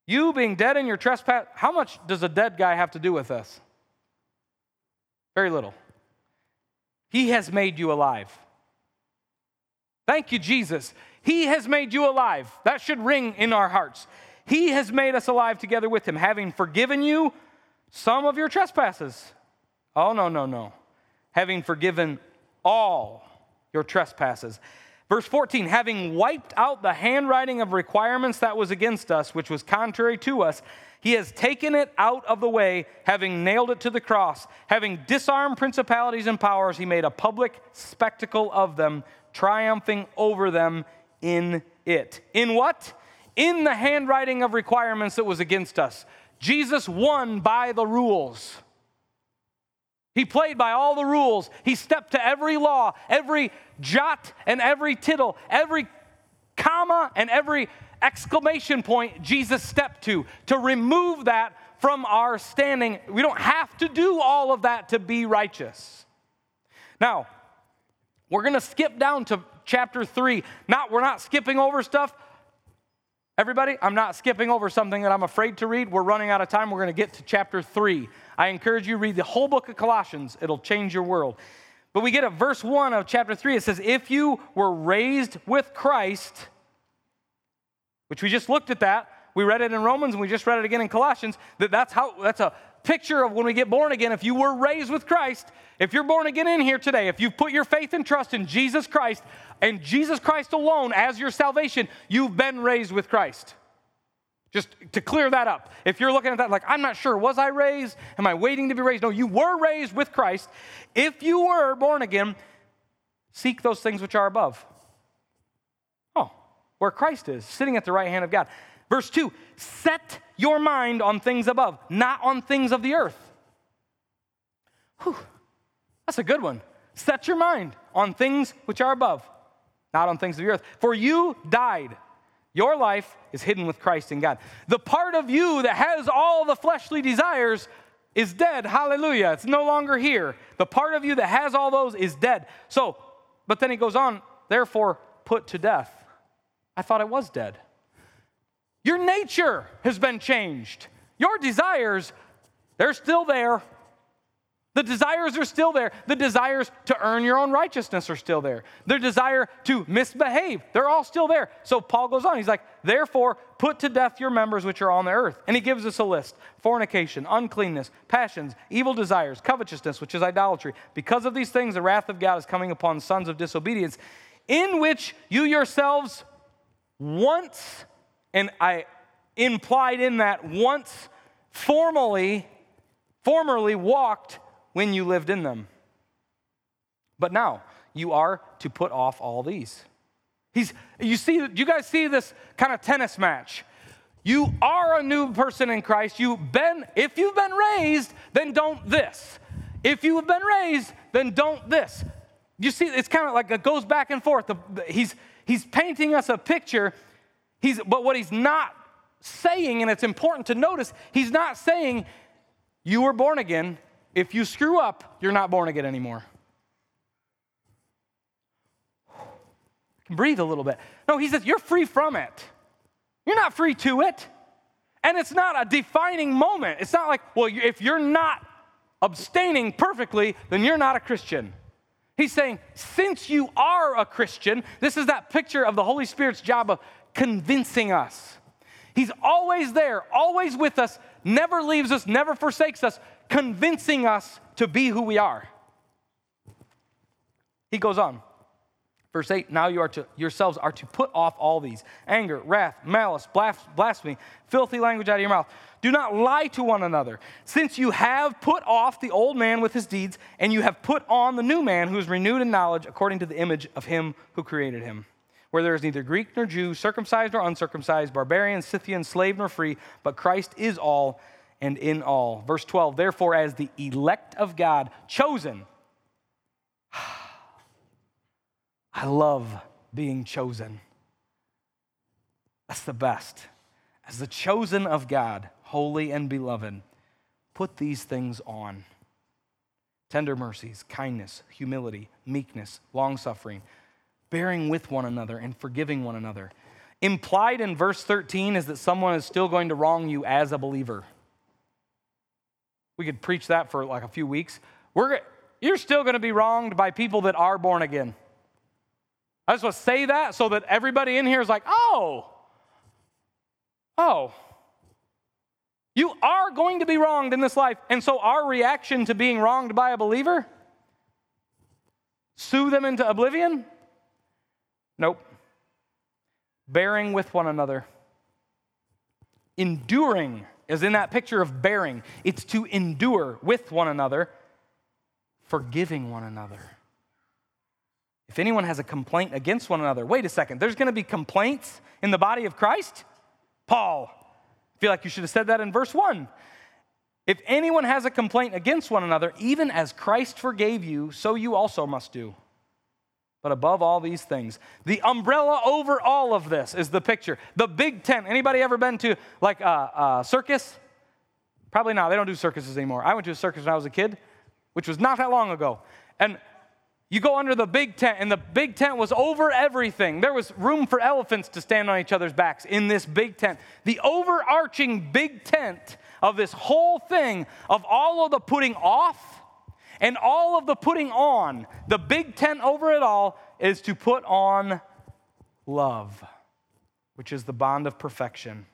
You being dead in your trespass, how much does a dead guy have to do with us? Very little. He has made you alive. Thank you, Jesus. He has made you alive. That should ring in our hearts. He has made us alive together with him, having forgiven you some of your trespasses. Oh, no, no, no. Having forgiven all your trespasses. Verse fourteen, having wiped out the handwriting of requirements that was against us, which was contrary to us, he has taken it out of the way, having nailed it to the cross. Having disarmed principalities and powers, he made a public spectacle of them, triumphing over them in it. In what? In the handwriting of requirements that was against us. Jesus won by the rules. He played by all the rules. He stepped to every law, every jot and every tittle, every comma and every exclamation point Jesus stepped to, to remove that from our standing. We don't have to do all of that to be righteous. Now, we're going to skip down to chapter three. Not, we're not skipping over stuff. Everybody, I'm not skipping over something that I'm afraid to read. We're running out of time. We're going to get to chapter three. I encourage you to read the whole book of Colossians. It'll change your world. But we get a verse one of chapter three. It says, if you were raised with Christ, which we just looked at that. We read it in Romans and we just read it again in Colossians. That that's how that's a picture of when we get born again. If you were raised with Christ, if you're born again in here today, if you've put your faith and trust in Jesus Christ and Jesus Christ alone as your salvation, you've been raised with Christ. Just to clear that up. If you're looking at that like, I'm not sure, was I raised? Am I waiting to be raised? No, you were raised with Christ. If you were born again, seek those things which are above. Oh, where Christ is, sitting at the right hand of God. Verse two, set your mind on things above, not on things of the earth. Whew, that's a good one. Set your mind on things which are above, not on things of the earth. For you died. Your life is hidden with Christ in God. The part of you that has all the fleshly desires is dead. Hallelujah. It's no longer here. The part of you that has all those is dead. So, but then he goes on, therefore put to death. I thought I was dead. Your nature has been changed. Your desires, they're still there. The desires are still there. The desires to earn your own righteousness are still there. The desire to misbehave, they're all still there. So Paul goes on. He's like, therefore, put to death your members which are on the earth. And he gives us a list. Fornication, uncleanness, passions, evil desires, covetousness, which is idolatry. Because of these things, the wrath of God is coming upon sons of disobedience, in which you yourselves once, and I implied in that, once formerly, formerly walked when you lived in them. But now you are to put off all these. He's, you see, you guys see this kind of tennis match. You are a new person in Christ. You've been, if you've been raised, then don't this. If you have been raised, then don't this. You see, it's kind of like it goes back and forth. He's, he's painting us a picture. He's, but what he's not saying, and it's important to notice, he's not saying you were born again. If you screw up, you're not born again anymore. Breathe a little bit. No, he says you're free from it. You're not free to it. And it's not a defining moment. It's not like, well, if you're not abstaining perfectly, then you're not a Christian. He's saying, since you are a Christian, this is that picture of the Holy Spirit's job of convincing us. He's always there, always with us, never leaves us, never forsakes us, convincing us to be who we are. He goes on. Verse eight, now you are to yourselves are to put off all these: anger, wrath, malice, blasphemy, filthy language out of your mouth. Do not lie to one another, since you have put off the old man with his deeds, and you have put on the new man who is renewed in knowledge according to the image of him who created him. Where there is neither Greek nor Jew, circumcised nor uncircumcised, barbarian, Scythian, slave nor free, but Christ is all and in all. Verse twelve, therefore as the elect of God, chosen. I love being chosen. That's the best. As the chosen of God, holy and beloved, put these things on. Tender mercies, kindness, humility, meekness, long-suffering, bearing with one another and forgiving one another. Implied in verse thirteen is that someone is still going to wrong you as a believer. We could preach that for like a few weeks. We're, you're still going to be wronged by people that are born again. I just want to say that so that everybody in here is like, oh, oh, you are going to be wronged in this life. And so our reaction to being wronged by a believer? Sue them into oblivion? Nope. Bearing with one another. Enduring is in that picture of bearing. It's to endure with one another, forgiving one another. If anyone has a complaint against one another, wait a second, there's going to be complaints in the body of Christ? Paul, I feel like you should have said that in verse one. If anyone has a complaint against one another, even as Christ forgave you, so you also must do. But above all these things, the umbrella over all of this is the picture. The big tent. Anybody ever been to like a, a circus? Probably not. They don't do circuses anymore. I went to a circus when I was a kid, which was not that long ago. And you go under the big tent, and the big tent was over everything. There was room for elephants to stand on each other's backs in this big tent. The overarching big tent of this whole thing, of all of the putting off and all of the putting on, the big tent over it all is to put on love, which is the bond of perfection.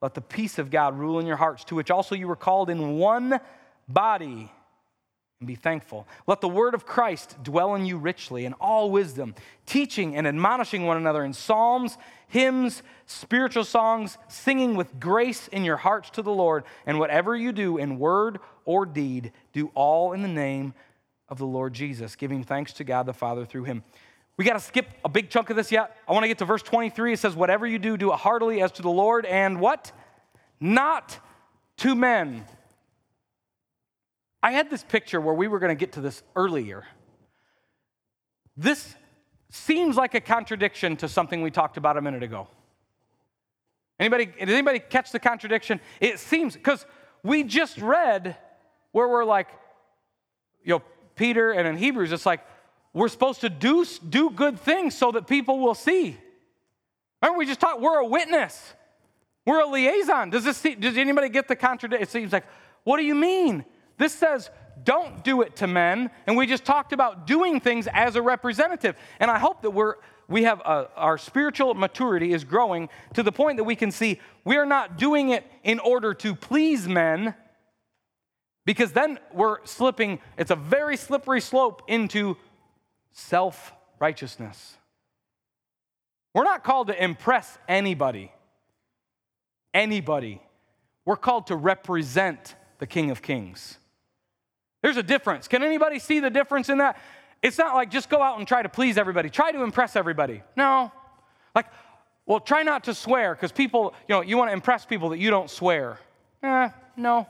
Let the peace of God rule in your hearts, to which also you were called in one body. And be thankful. Let the word of Christ dwell in you richly in all wisdom, teaching and admonishing one another in psalms, hymns, spiritual songs, singing with grace in your hearts to the Lord. And whatever you do in word or deed, do all in the name of the Lord Jesus, giving thanks to God the Father through him. We got to skip a big chunk of this yet. I want to get to verse twenty-three. It says, whatever you do, do it heartily as to the Lord, and what? Not to men. I had this picture where we were going to get to this earlier. This seems like a contradiction to something we talked about a minute ago. Anybody, did anybody catch the contradiction? It seems, because we just read where we're like, you know, Peter, and in Hebrews, it's like, we're supposed to do, do good things so that people will see. Remember, we just talked, we're a witness. We're a liaison. Does this? See, does anybody get the contradiction? It seems like, what do you mean? This says, don't do it to men, and we just talked about doing things as a representative. And I hope that we're, we have a, our spiritual maturity is growing to the point that we can see we're not doing it in order to please men, because then we're slipping, it's a very slippery slope into self-righteousness. We're not called to impress anybody, anybody. We're called to represent the King of Kings. There's a difference. Can anybody see the difference in that? It's not like just go out and try to please everybody. Try to impress everybody. No. Like, well, try not to swear because people, you know, you want to impress people that you don't swear. Eh, no.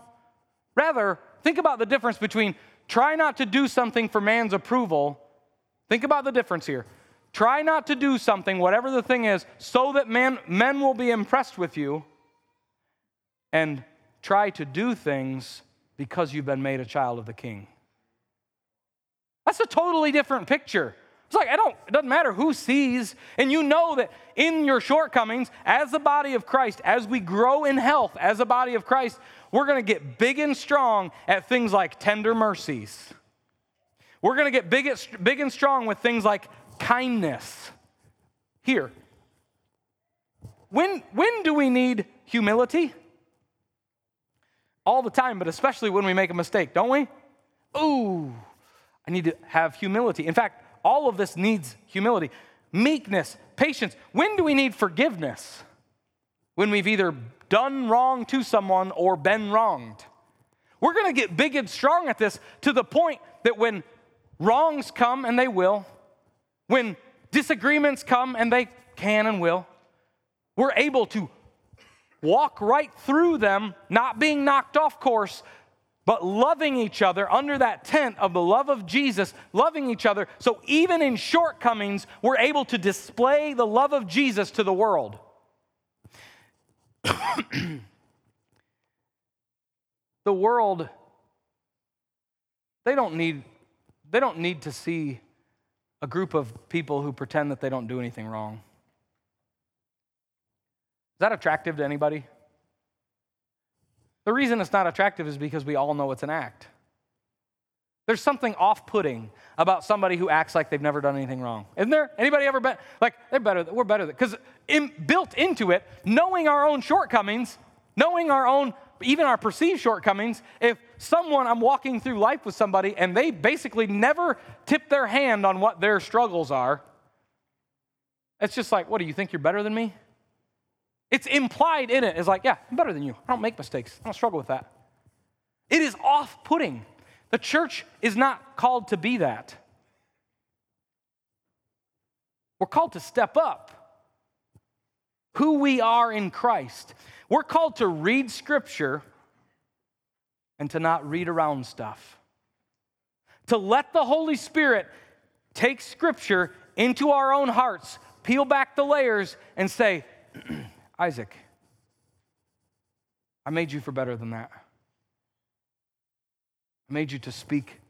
Rather, think about the difference between try not to do something for man's approval. Think about the difference here. Try not to do something, whatever the thing is, so that man, men will be impressed with you, and try to do things because you've been made a child of the King. That's a totally different picture. It's like, I don't, it doesn't matter who sees. And you know that in your shortcomings, as the body of Christ, as we grow in health, as a body of Christ, we're going to get big and strong at things like tender mercies. We're going to get big, big and strong with things like kindness. Here. When, when do we need humility? All the time, but especially when we make a mistake, don't we? Ooh, I need to have humility. In fact, all of this needs humility, meekness, patience. When do we need forgiveness? When we've either done wrong to someone or been wronged. We're going to get big and strong at this to the point that when wrongs come, and they will, when disagreements come, and they can and will, we're able to walk right through them, not being knocked off course, but loving each other under that tent of the love of Jesus, loving each other. So even in shortcomings, we're able to display the love of Jesus to the world. The world, they don't need, they don't need to see a group of people who pretend that they don't do anything wrong. Is that attractive to anybody? The reason it's not attractive is because we all know it's an act. There's something off-putting about somebody who acts like they've never done anything wrong. Isn't there? Anybody ever been, like, they're better, we're better. Because in, built into it, knowing our own shortcomings, knowing our own, even our perceived shortcomings, if someone, I'm walking through life with somebody and they basically never tip their hand on what their struggles are, it's just like, what, do you think you're better than me? It's implied in it. It's like, yeah, I'm better than you. I don't make mistakes. I don't struggle with that. It is off-putting. The church is not called to be that. We're called to step up who we are in Christ. We're called to read Scripture and to not read around stuff. To let the Holy Spirit take Scripture into our own hearts, peel back the layers, and say, Isaac, I made you for better than that. I made you to speak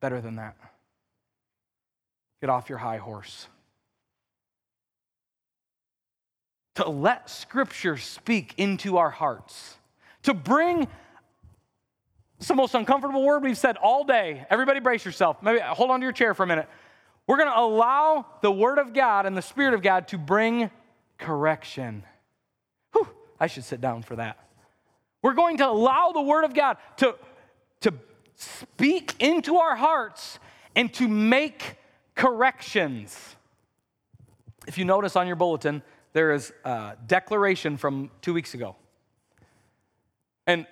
better than that. Get off your high horse. To let Scripture speak into our hearts. To bring, it's the most uncomfortable word we've said all day. Everybody brace yourself. Maybe hold on to your chair for a minute. We're going to allow the Word of God and the Spirit of God to bring correction. Whew, I should sit down for that. We're going to allow the Word of God to, to speak into our hearts and to make corrections. If you notice on your bulletin, there is a declaration from two weeks ago. And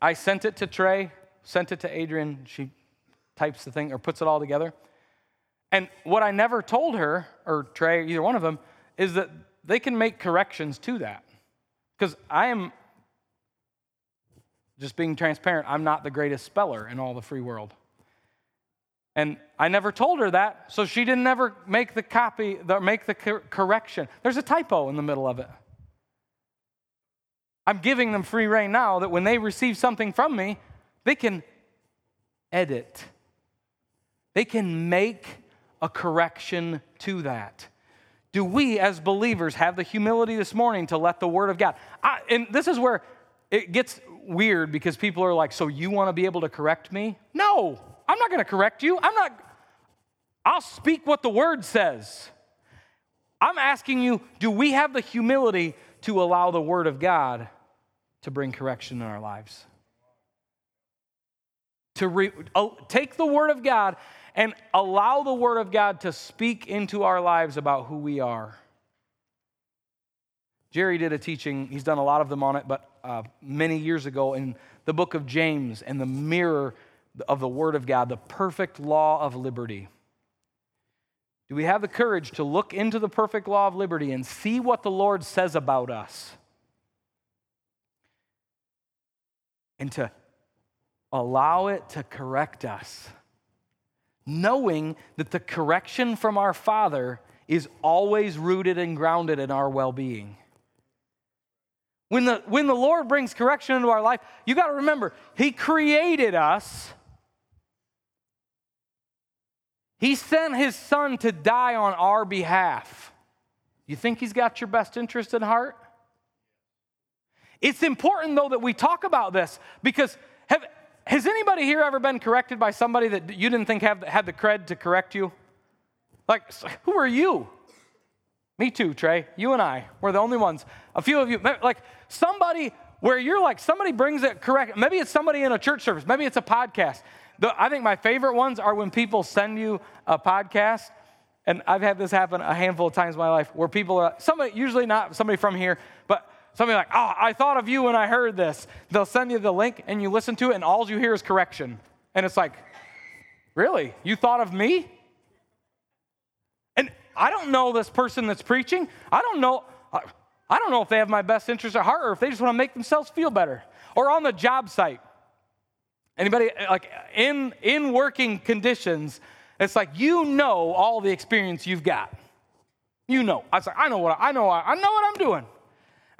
I sent it to Trey, sent it to Adrian. She types the thing or puts it all together. And what I never told her, or Trey, either one of them, is that they can make corrections to that. Because I am, just being transparent, I'm not the greatest speller in all the free world. And I never told her that, so she didn't ever make the copy, make the correction. There's a typo in the middle of it. I'm giving them free rein now that when they receive something from me, they can edit. They can make a correction to that. Do we as believers have the humility this morning to let the Word of God? I, and this is where it gets weird because people are like, so you want to be able to correct me? No. I'm not going to correct you. I'm not, I'll speak what the Word says. I'm asking you, do we have the humility to allow the Word of God to bring correction in our lives? To re, take the Word of God and allow the Word of God to speak into our lives about who we are. Jerry did a teaching, he's done a lot of them on it, but uh, many years ago in the book of James and the mirror of the Word of God, the perfect law of liberty. Do we have the courage to look into the perfect law of liberty and see what the Lord says about us? And to allow it to correct us, knowing that the correction from our Father is always rooted and grounded in our well-being. When the, when the Lord brings correction into our life, you got to remember, He created us He sent his son to die on our behalf. You think he's got your best interest at heart? It's important, though, that we talk about this, because have, has anybody here ever been corrected by somebody that you didn't think have, had the cred to correct you? Like, who are you? Me too, Trey. You and I, we're the only ones. A few of you, like somebody where you're like, somebody brings it correct. Maybe it's somebody in a church service. Maybe it's a podcast. The, I think my favorite ones are when people send you a podcast, and I've had this happen a handful of times in my life, where people are, somebody, usually not somebody from here, but somebody like, oh, I thought of you when I heard this. They'll send you the link, and you listen to it, and all you hear is correction. And it's like, really? You thought of me? And I don't know this person that's preaching. I don't know. I don't know if they have my best interest at heart, or if they just want to make themselves feel better. Or on the job site, anybody like in in working conditions, it's like, you know all the experience you've got. You know. I was like, I know what I, I know. I, I know what I'm doing.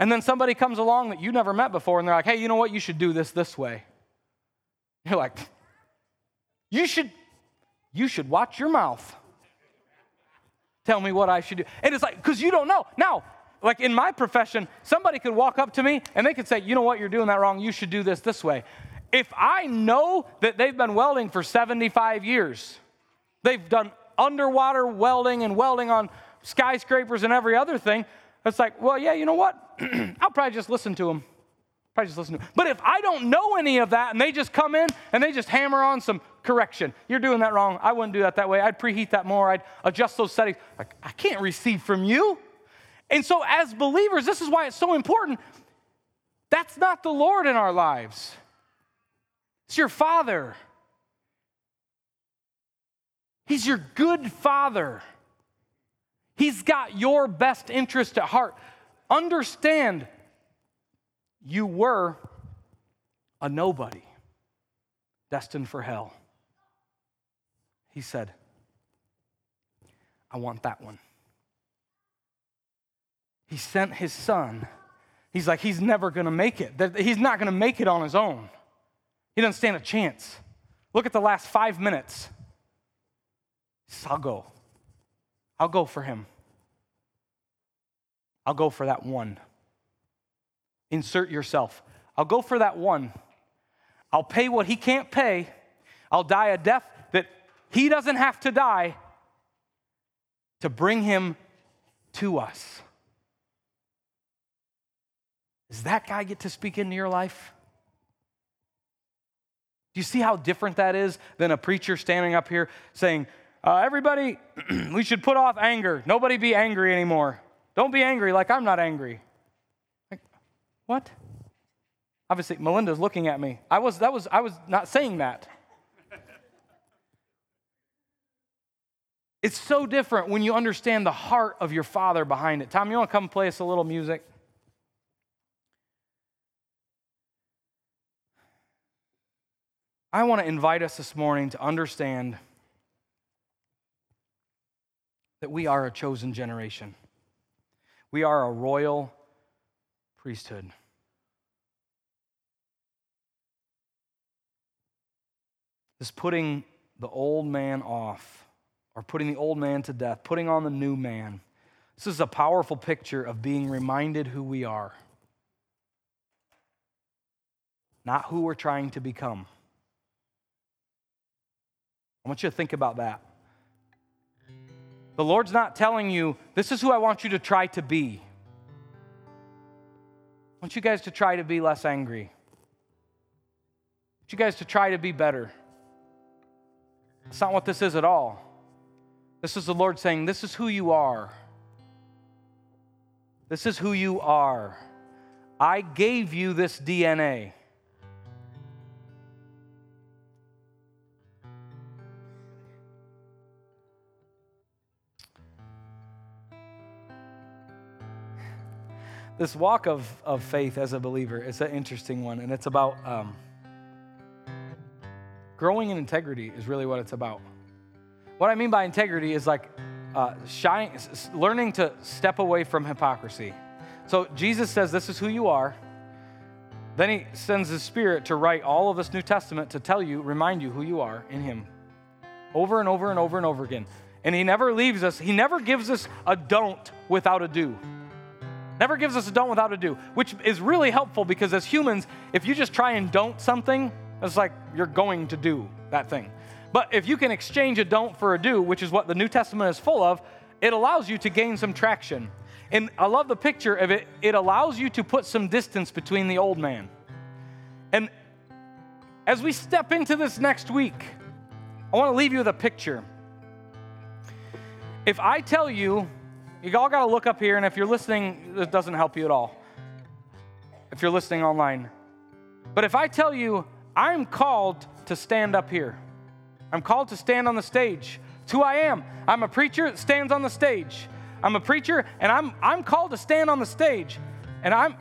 And then somebody comes along that you never met before, and they're like, hey, you know what? You should do this this way. You're like, you should, you should watch your mouth. Tell me what I should do. And it's like, because you don't know. Now, like in my profession, somebody could walk up to me, and they could say, you know what? You're doing that wrong. You should do this this way. If I know that they've been welding for seventy-five years, they've done underwater welding and welding on skyscrapers and every other thing, it's like, well, yeah, you know what? I'll probably just listen to them. Probably just listen to them. But if I don't know any of that, and they just come in and they just hammer on some correction, you're doing that wrong. I wouldn't do that that way. I'd preheat that more. I'd adjust those settings. Like, I can't receive from you. And so as believers, this is why it's so important. That's not the Lord in our lives. It's your Father. He's your good Father. He's got your best interest at heart. Understand, you were a nobody destined for hell. He said, I want that one. He sent his son. He's like, he's never going to make it. He's not going to make it on his own. He doesn't stand a chance. Look at the last five minutes. I'll go. I'll go for him. I'll go for that one. Insert yourself. I'll go for that one. I'll pay what he can't pay. I'll die a death that he doesn't have to die to bring him to us. Does that guy get to speak into your life? Do you see how different that is than a preacher standing up here saying, Uh, everybody, we should put off anger. Nobody be angry anymore. Don't be angry like I'm not angry. Like, what? Obviously, Melinda's looking at me. I was, that was, I was not saying that. It's so different when you understand the heart of your Father behind it. Tom, you want to come play us a little music? I want to invite us this morning to understand that we are a chosen generation. We are a royal priesthood. This putting the old man off, or putting the old man to death, putting on the new man. This is a powerful picture of being reminded who we are, not who we're trying to become. I want you to think about that. The Lord's not telling you, this is who I want you to try to be. I want you guys to try to be less angry. I want you guys to try to be better. That's not what this is at all. This is the Lord saying, this is who you are. This is who you are. I gave you this D N A. This walk of, of faith as a believer is an interesting one, and it's about um, growing in integrity is really what it's about. What I mean by integrity is like uh, shying, learning to step away from hypocrisy. So Jesus says, this is who you are. Then he sends his Spirit to write all of this New Testament to tell you, remind you who you are in him. over and over and over and over again. And he never leaves us. He never gives us a don't without a do. Never gives us a don't without a do, which is really helpful because as humans, if you just try and don't something, it's like you're going to do that thing. But if you can exchange a don't for a do, which is what the New Testament is full of, it allows you to gain some traction. And I love the picture of it. It allows you to put some distance between the old man. And as we step into this next week, I want to leave you with a picture. If I tell you, you all got to look up here, and if you're listening, this doesn't help you at all, if you're listening online. But if I tell you, I'm called to stand up here. I'm called to stand on the stage. It's who I am. I'm a preacher that stands on the stage. I'm a preacher, and I'm I'm called to stand on the stage. And I'm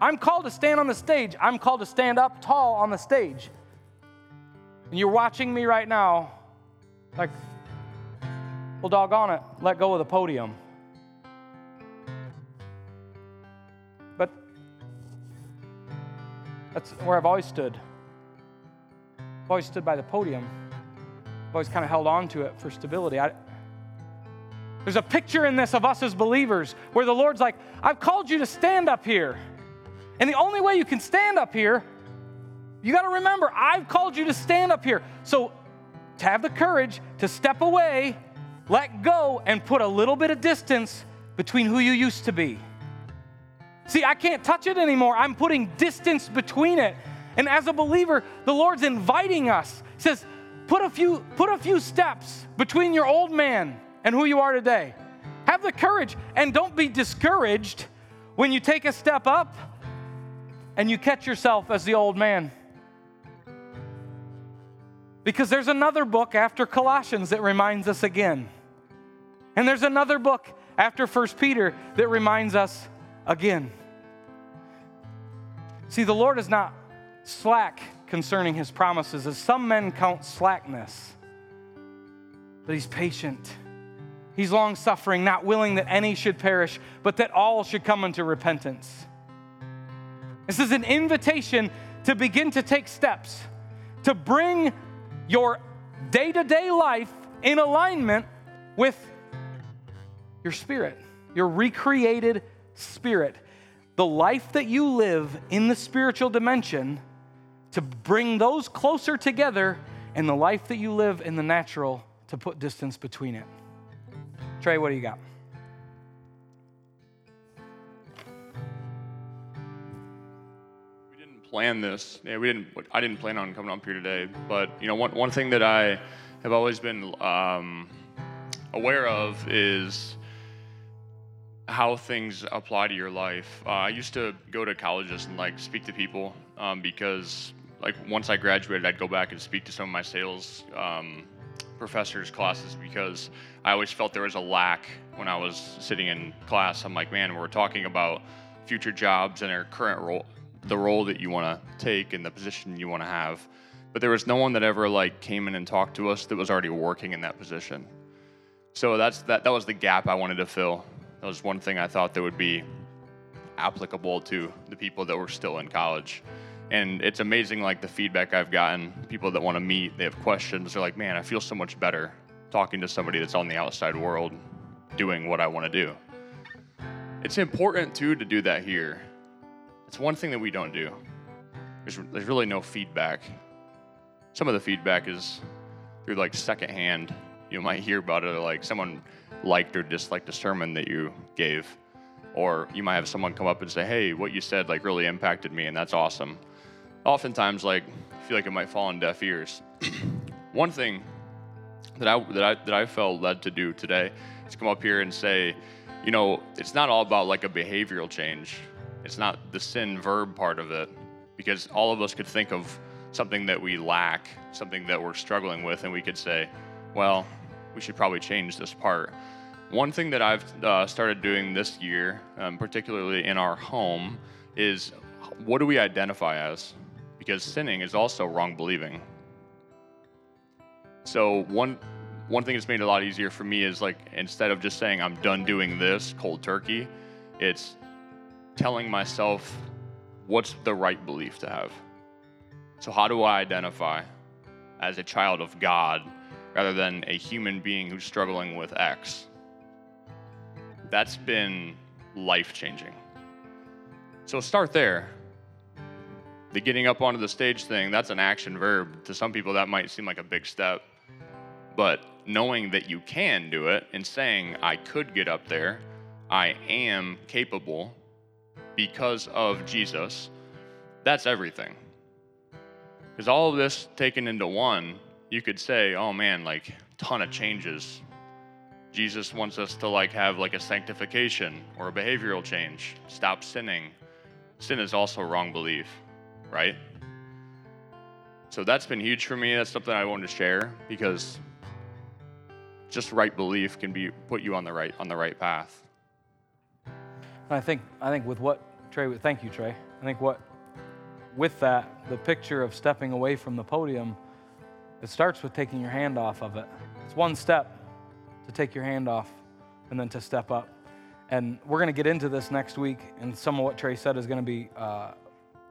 I'm called to stand on the stage. I'm called to stand up tall on the stage. And you're watching me right now like, well, doggone it, let go of the podium. But that's where I've always stood. I've always stood by the podium. I've always kind of held on to it for stability. I, there's a picture in this of us as believers where the Lord's like, I've called you to stand up here. And the only way you can stand up here, you got to remember, I've called you to stand up here. So to have the courage to step away, let go, and put a little bit of distance between who you used to be. See, I can't touch it anymore. I'm putting distance between it. And as a believer, the Lord's inviting us. He says, put a few, put a few steps between your old man and who you are today. Have the courage, and don't be discouraged when you take a step up and you catch yourself as the old man. Because there's another book after Colossians that reminds us again. And there's another book after First Peter that reminds us again. See, the Lord is not slack concerning his promises, as some men count slackness. But he's patient. He's long-suffering, not willing that any should perish, but that all should come unto repentance. This is an invitation to begin to take steps, to bring your day-to-day life in alignment with your spirit, your recreated spirit. The life that you live in the spiritual dimension, to bring those closer together, and the life that you live in the natural, to put distance between it. Trey, what do you got? Plan this. Yeah, we didn't. I didn't plan on coming up here today, but you know, one one thing that I have always been um, aware of is how things apply to your life. Uh, I used to go to colleges and like speak to people um, because like once I graduated, I'd go back and speak to some of my sales um, professors' classes because I always felt there was a lack when I was sitting in class. I'm like, man, we're talking about future jobs and our current role. The role that you want to take and the position you want to have. But there was no one that ever like came in and talked to us that was already working in that position. So that's that that was the gap I wanted to fill. That was one thing I thought that would be applicable to the people that were still in college. And it's amazing like the feedback I've gotten, people that want to meet, they have questions, they're like, man, I feel so much better talking to somebody that's on the outside world doing what I want to do. It's important too to do that here. It's one thing that we don't do. There's, there's really no feedback. Some of the feedback is through like secondhand. You might hear about it, or like someone liked or disliked a sermon that you gave, or you might have someone come up and say, "Hey, what you said like really impacted me, and that's awesome." Oftentimes, like I feel like it might fall on deaf ears. One thing that I that I that I felt led to do today is come up here and say, you know, it's not all about like a behavioral change. It's not the sin verb part of it, because all of us could think of something that we lack, something that we're struggling with, and we could say, well, we should probably change this part. One thing that I've uh, started doing this year, um, particularly in our home, is what do we identify as? Because sinning is also wrong believing. So one one thing that's made it a lot easier for me is like, instead of just saying I'm done doing this cold turkey, it's telling myself what's the right belief to have. So how do I identify as a child of God rather than a human being who's struggling with X. That's been life-changing. So start there. The getting up onto the stage thing, that's an action verb. To some people, that might seem like a big step. But knowing that you can do it and saying, I could get up there, I am capable because of Jesus, that's everything. Because all of this taken into one, you could say, oh man, like ton of changes. Jesus wants us to like have like a sanctification or a behavioral change. Stop sinning. Sin is also wrong belief, right? So that's been huge for me. That's something I wanted to share because just right belief can be put you on the right on the right path. And I think I think with what Trey, thank you Trey. I think what with that, the picture of stepping away from the podium, it starts with taking your hand off of it. It's one step to take your hand off and then to step up. And we're going to get into this next week, and some of what Trey said is going to be uh,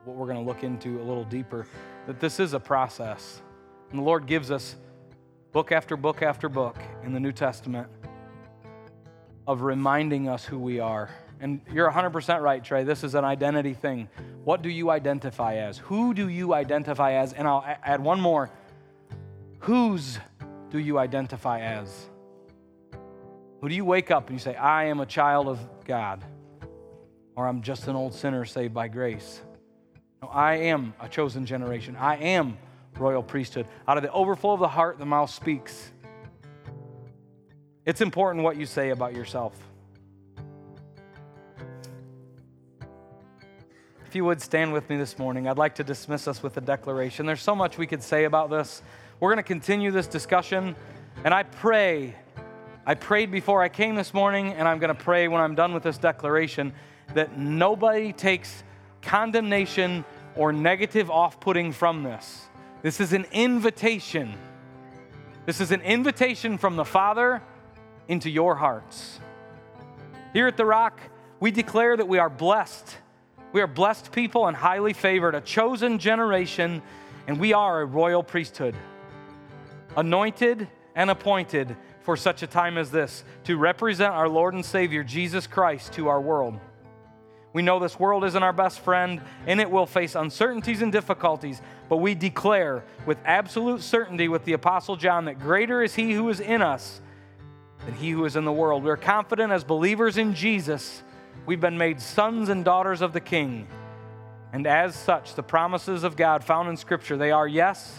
what we're going to look into a little deeper, that this is a process. And the Lord gives us book after book after book in the New Testament of reminding us who we are. And you're one hundred percent right, Trey. This is an identity thing. What do you identify as? Who do you identify as? And I'll add one more. Whose do you identify as? Who do you wake up and you say, I am a child of God, or I'm just an old sinner saved by grace? No, I am a chosen generation. I am royal priesthood. Out of the overflow of the heart, the mouth speaks. It's important what you say about yourself. If you would stand with me this morning, I'd like to dismiss us with a declaration. There's so much we could say about this. We're going to continue this discussion, and I pray I prayed before I came this morning, and I'm going to pray when I'm done with this declaration that nobody takes condemnation or negative off-putting from this. This is an invitation. This is an invitation from the Father into your hearts. Here at The Rock, we declare that we are blessed. We are blessed people and highly favored, a chosen generation, and we are a royal priesthood, anointed and appointed for such a time as this, to represent our Lord and Savior, Jesus Christ, to our world. We know this world isn't our best friend, and it will face uncertainties and difficulties, but we declare with absolute certainty with the Apostle John that greater is he who is in us than he who is in the world. We are confident as believers in Jesus, we've been made sons and daughters of the King. And as such, the promises of God found in Scripture, they are yes,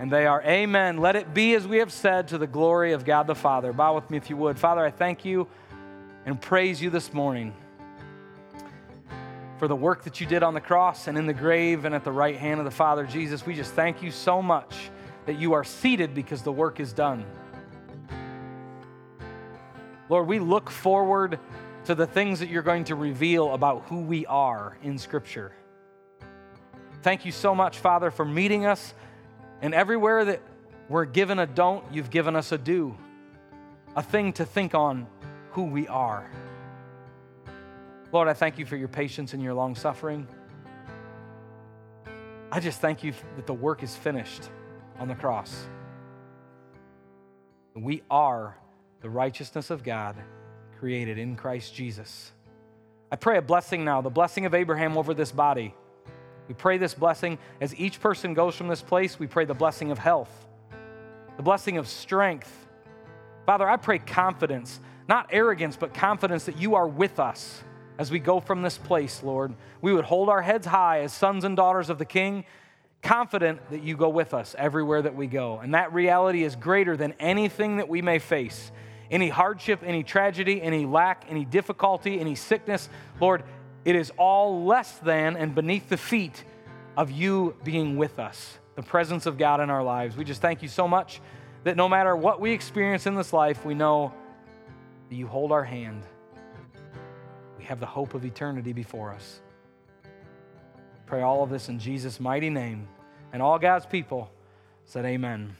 and they are amen. Let it be as we have said, to the glory of God the Father. Bow with me if you would. Father, I thank you and praise you this morning for the work that you did on the cross and in the grave and at the right hand of the Father. Jesus, we just thank you so much that you are seated because the work is done. Lord, we look forward to the things that you're going to reveal about who we are in Scripture. Thank you so much, Father, for meeting us. And everywhere that we're given a don't, you've given us a do, a thing to think on who we are. Lord, I thank you for your patience and your long suffering. I just thank you that the work is finished on the cross. We are the righteousness of God created in Christ Jesus. I pray a blessing now, the blessing of Abraham over this body. We pray this blessing as each person goes from this place. We pray the blessing of health, the blessing of strength. Father, I pray confidence, not arrogance, but confidence that you are with us as we go from this place, Lord. We would hold our heads high as sons and daughters of the King, confident that you go with us everywhere that we go. And that reality is greater than anything that we may face, any hardship, any tragedy, any lack, any difficulty, any sickness. Lord, it is all less than and beneath the feet of you being with us, the presence of God in our lives. We just thank you so much that no matter what we experience in this life, we know that you hold our hand. We have the hope of eternity before us. Pray all of this in Jesus' mighty name. And all God's people said amen.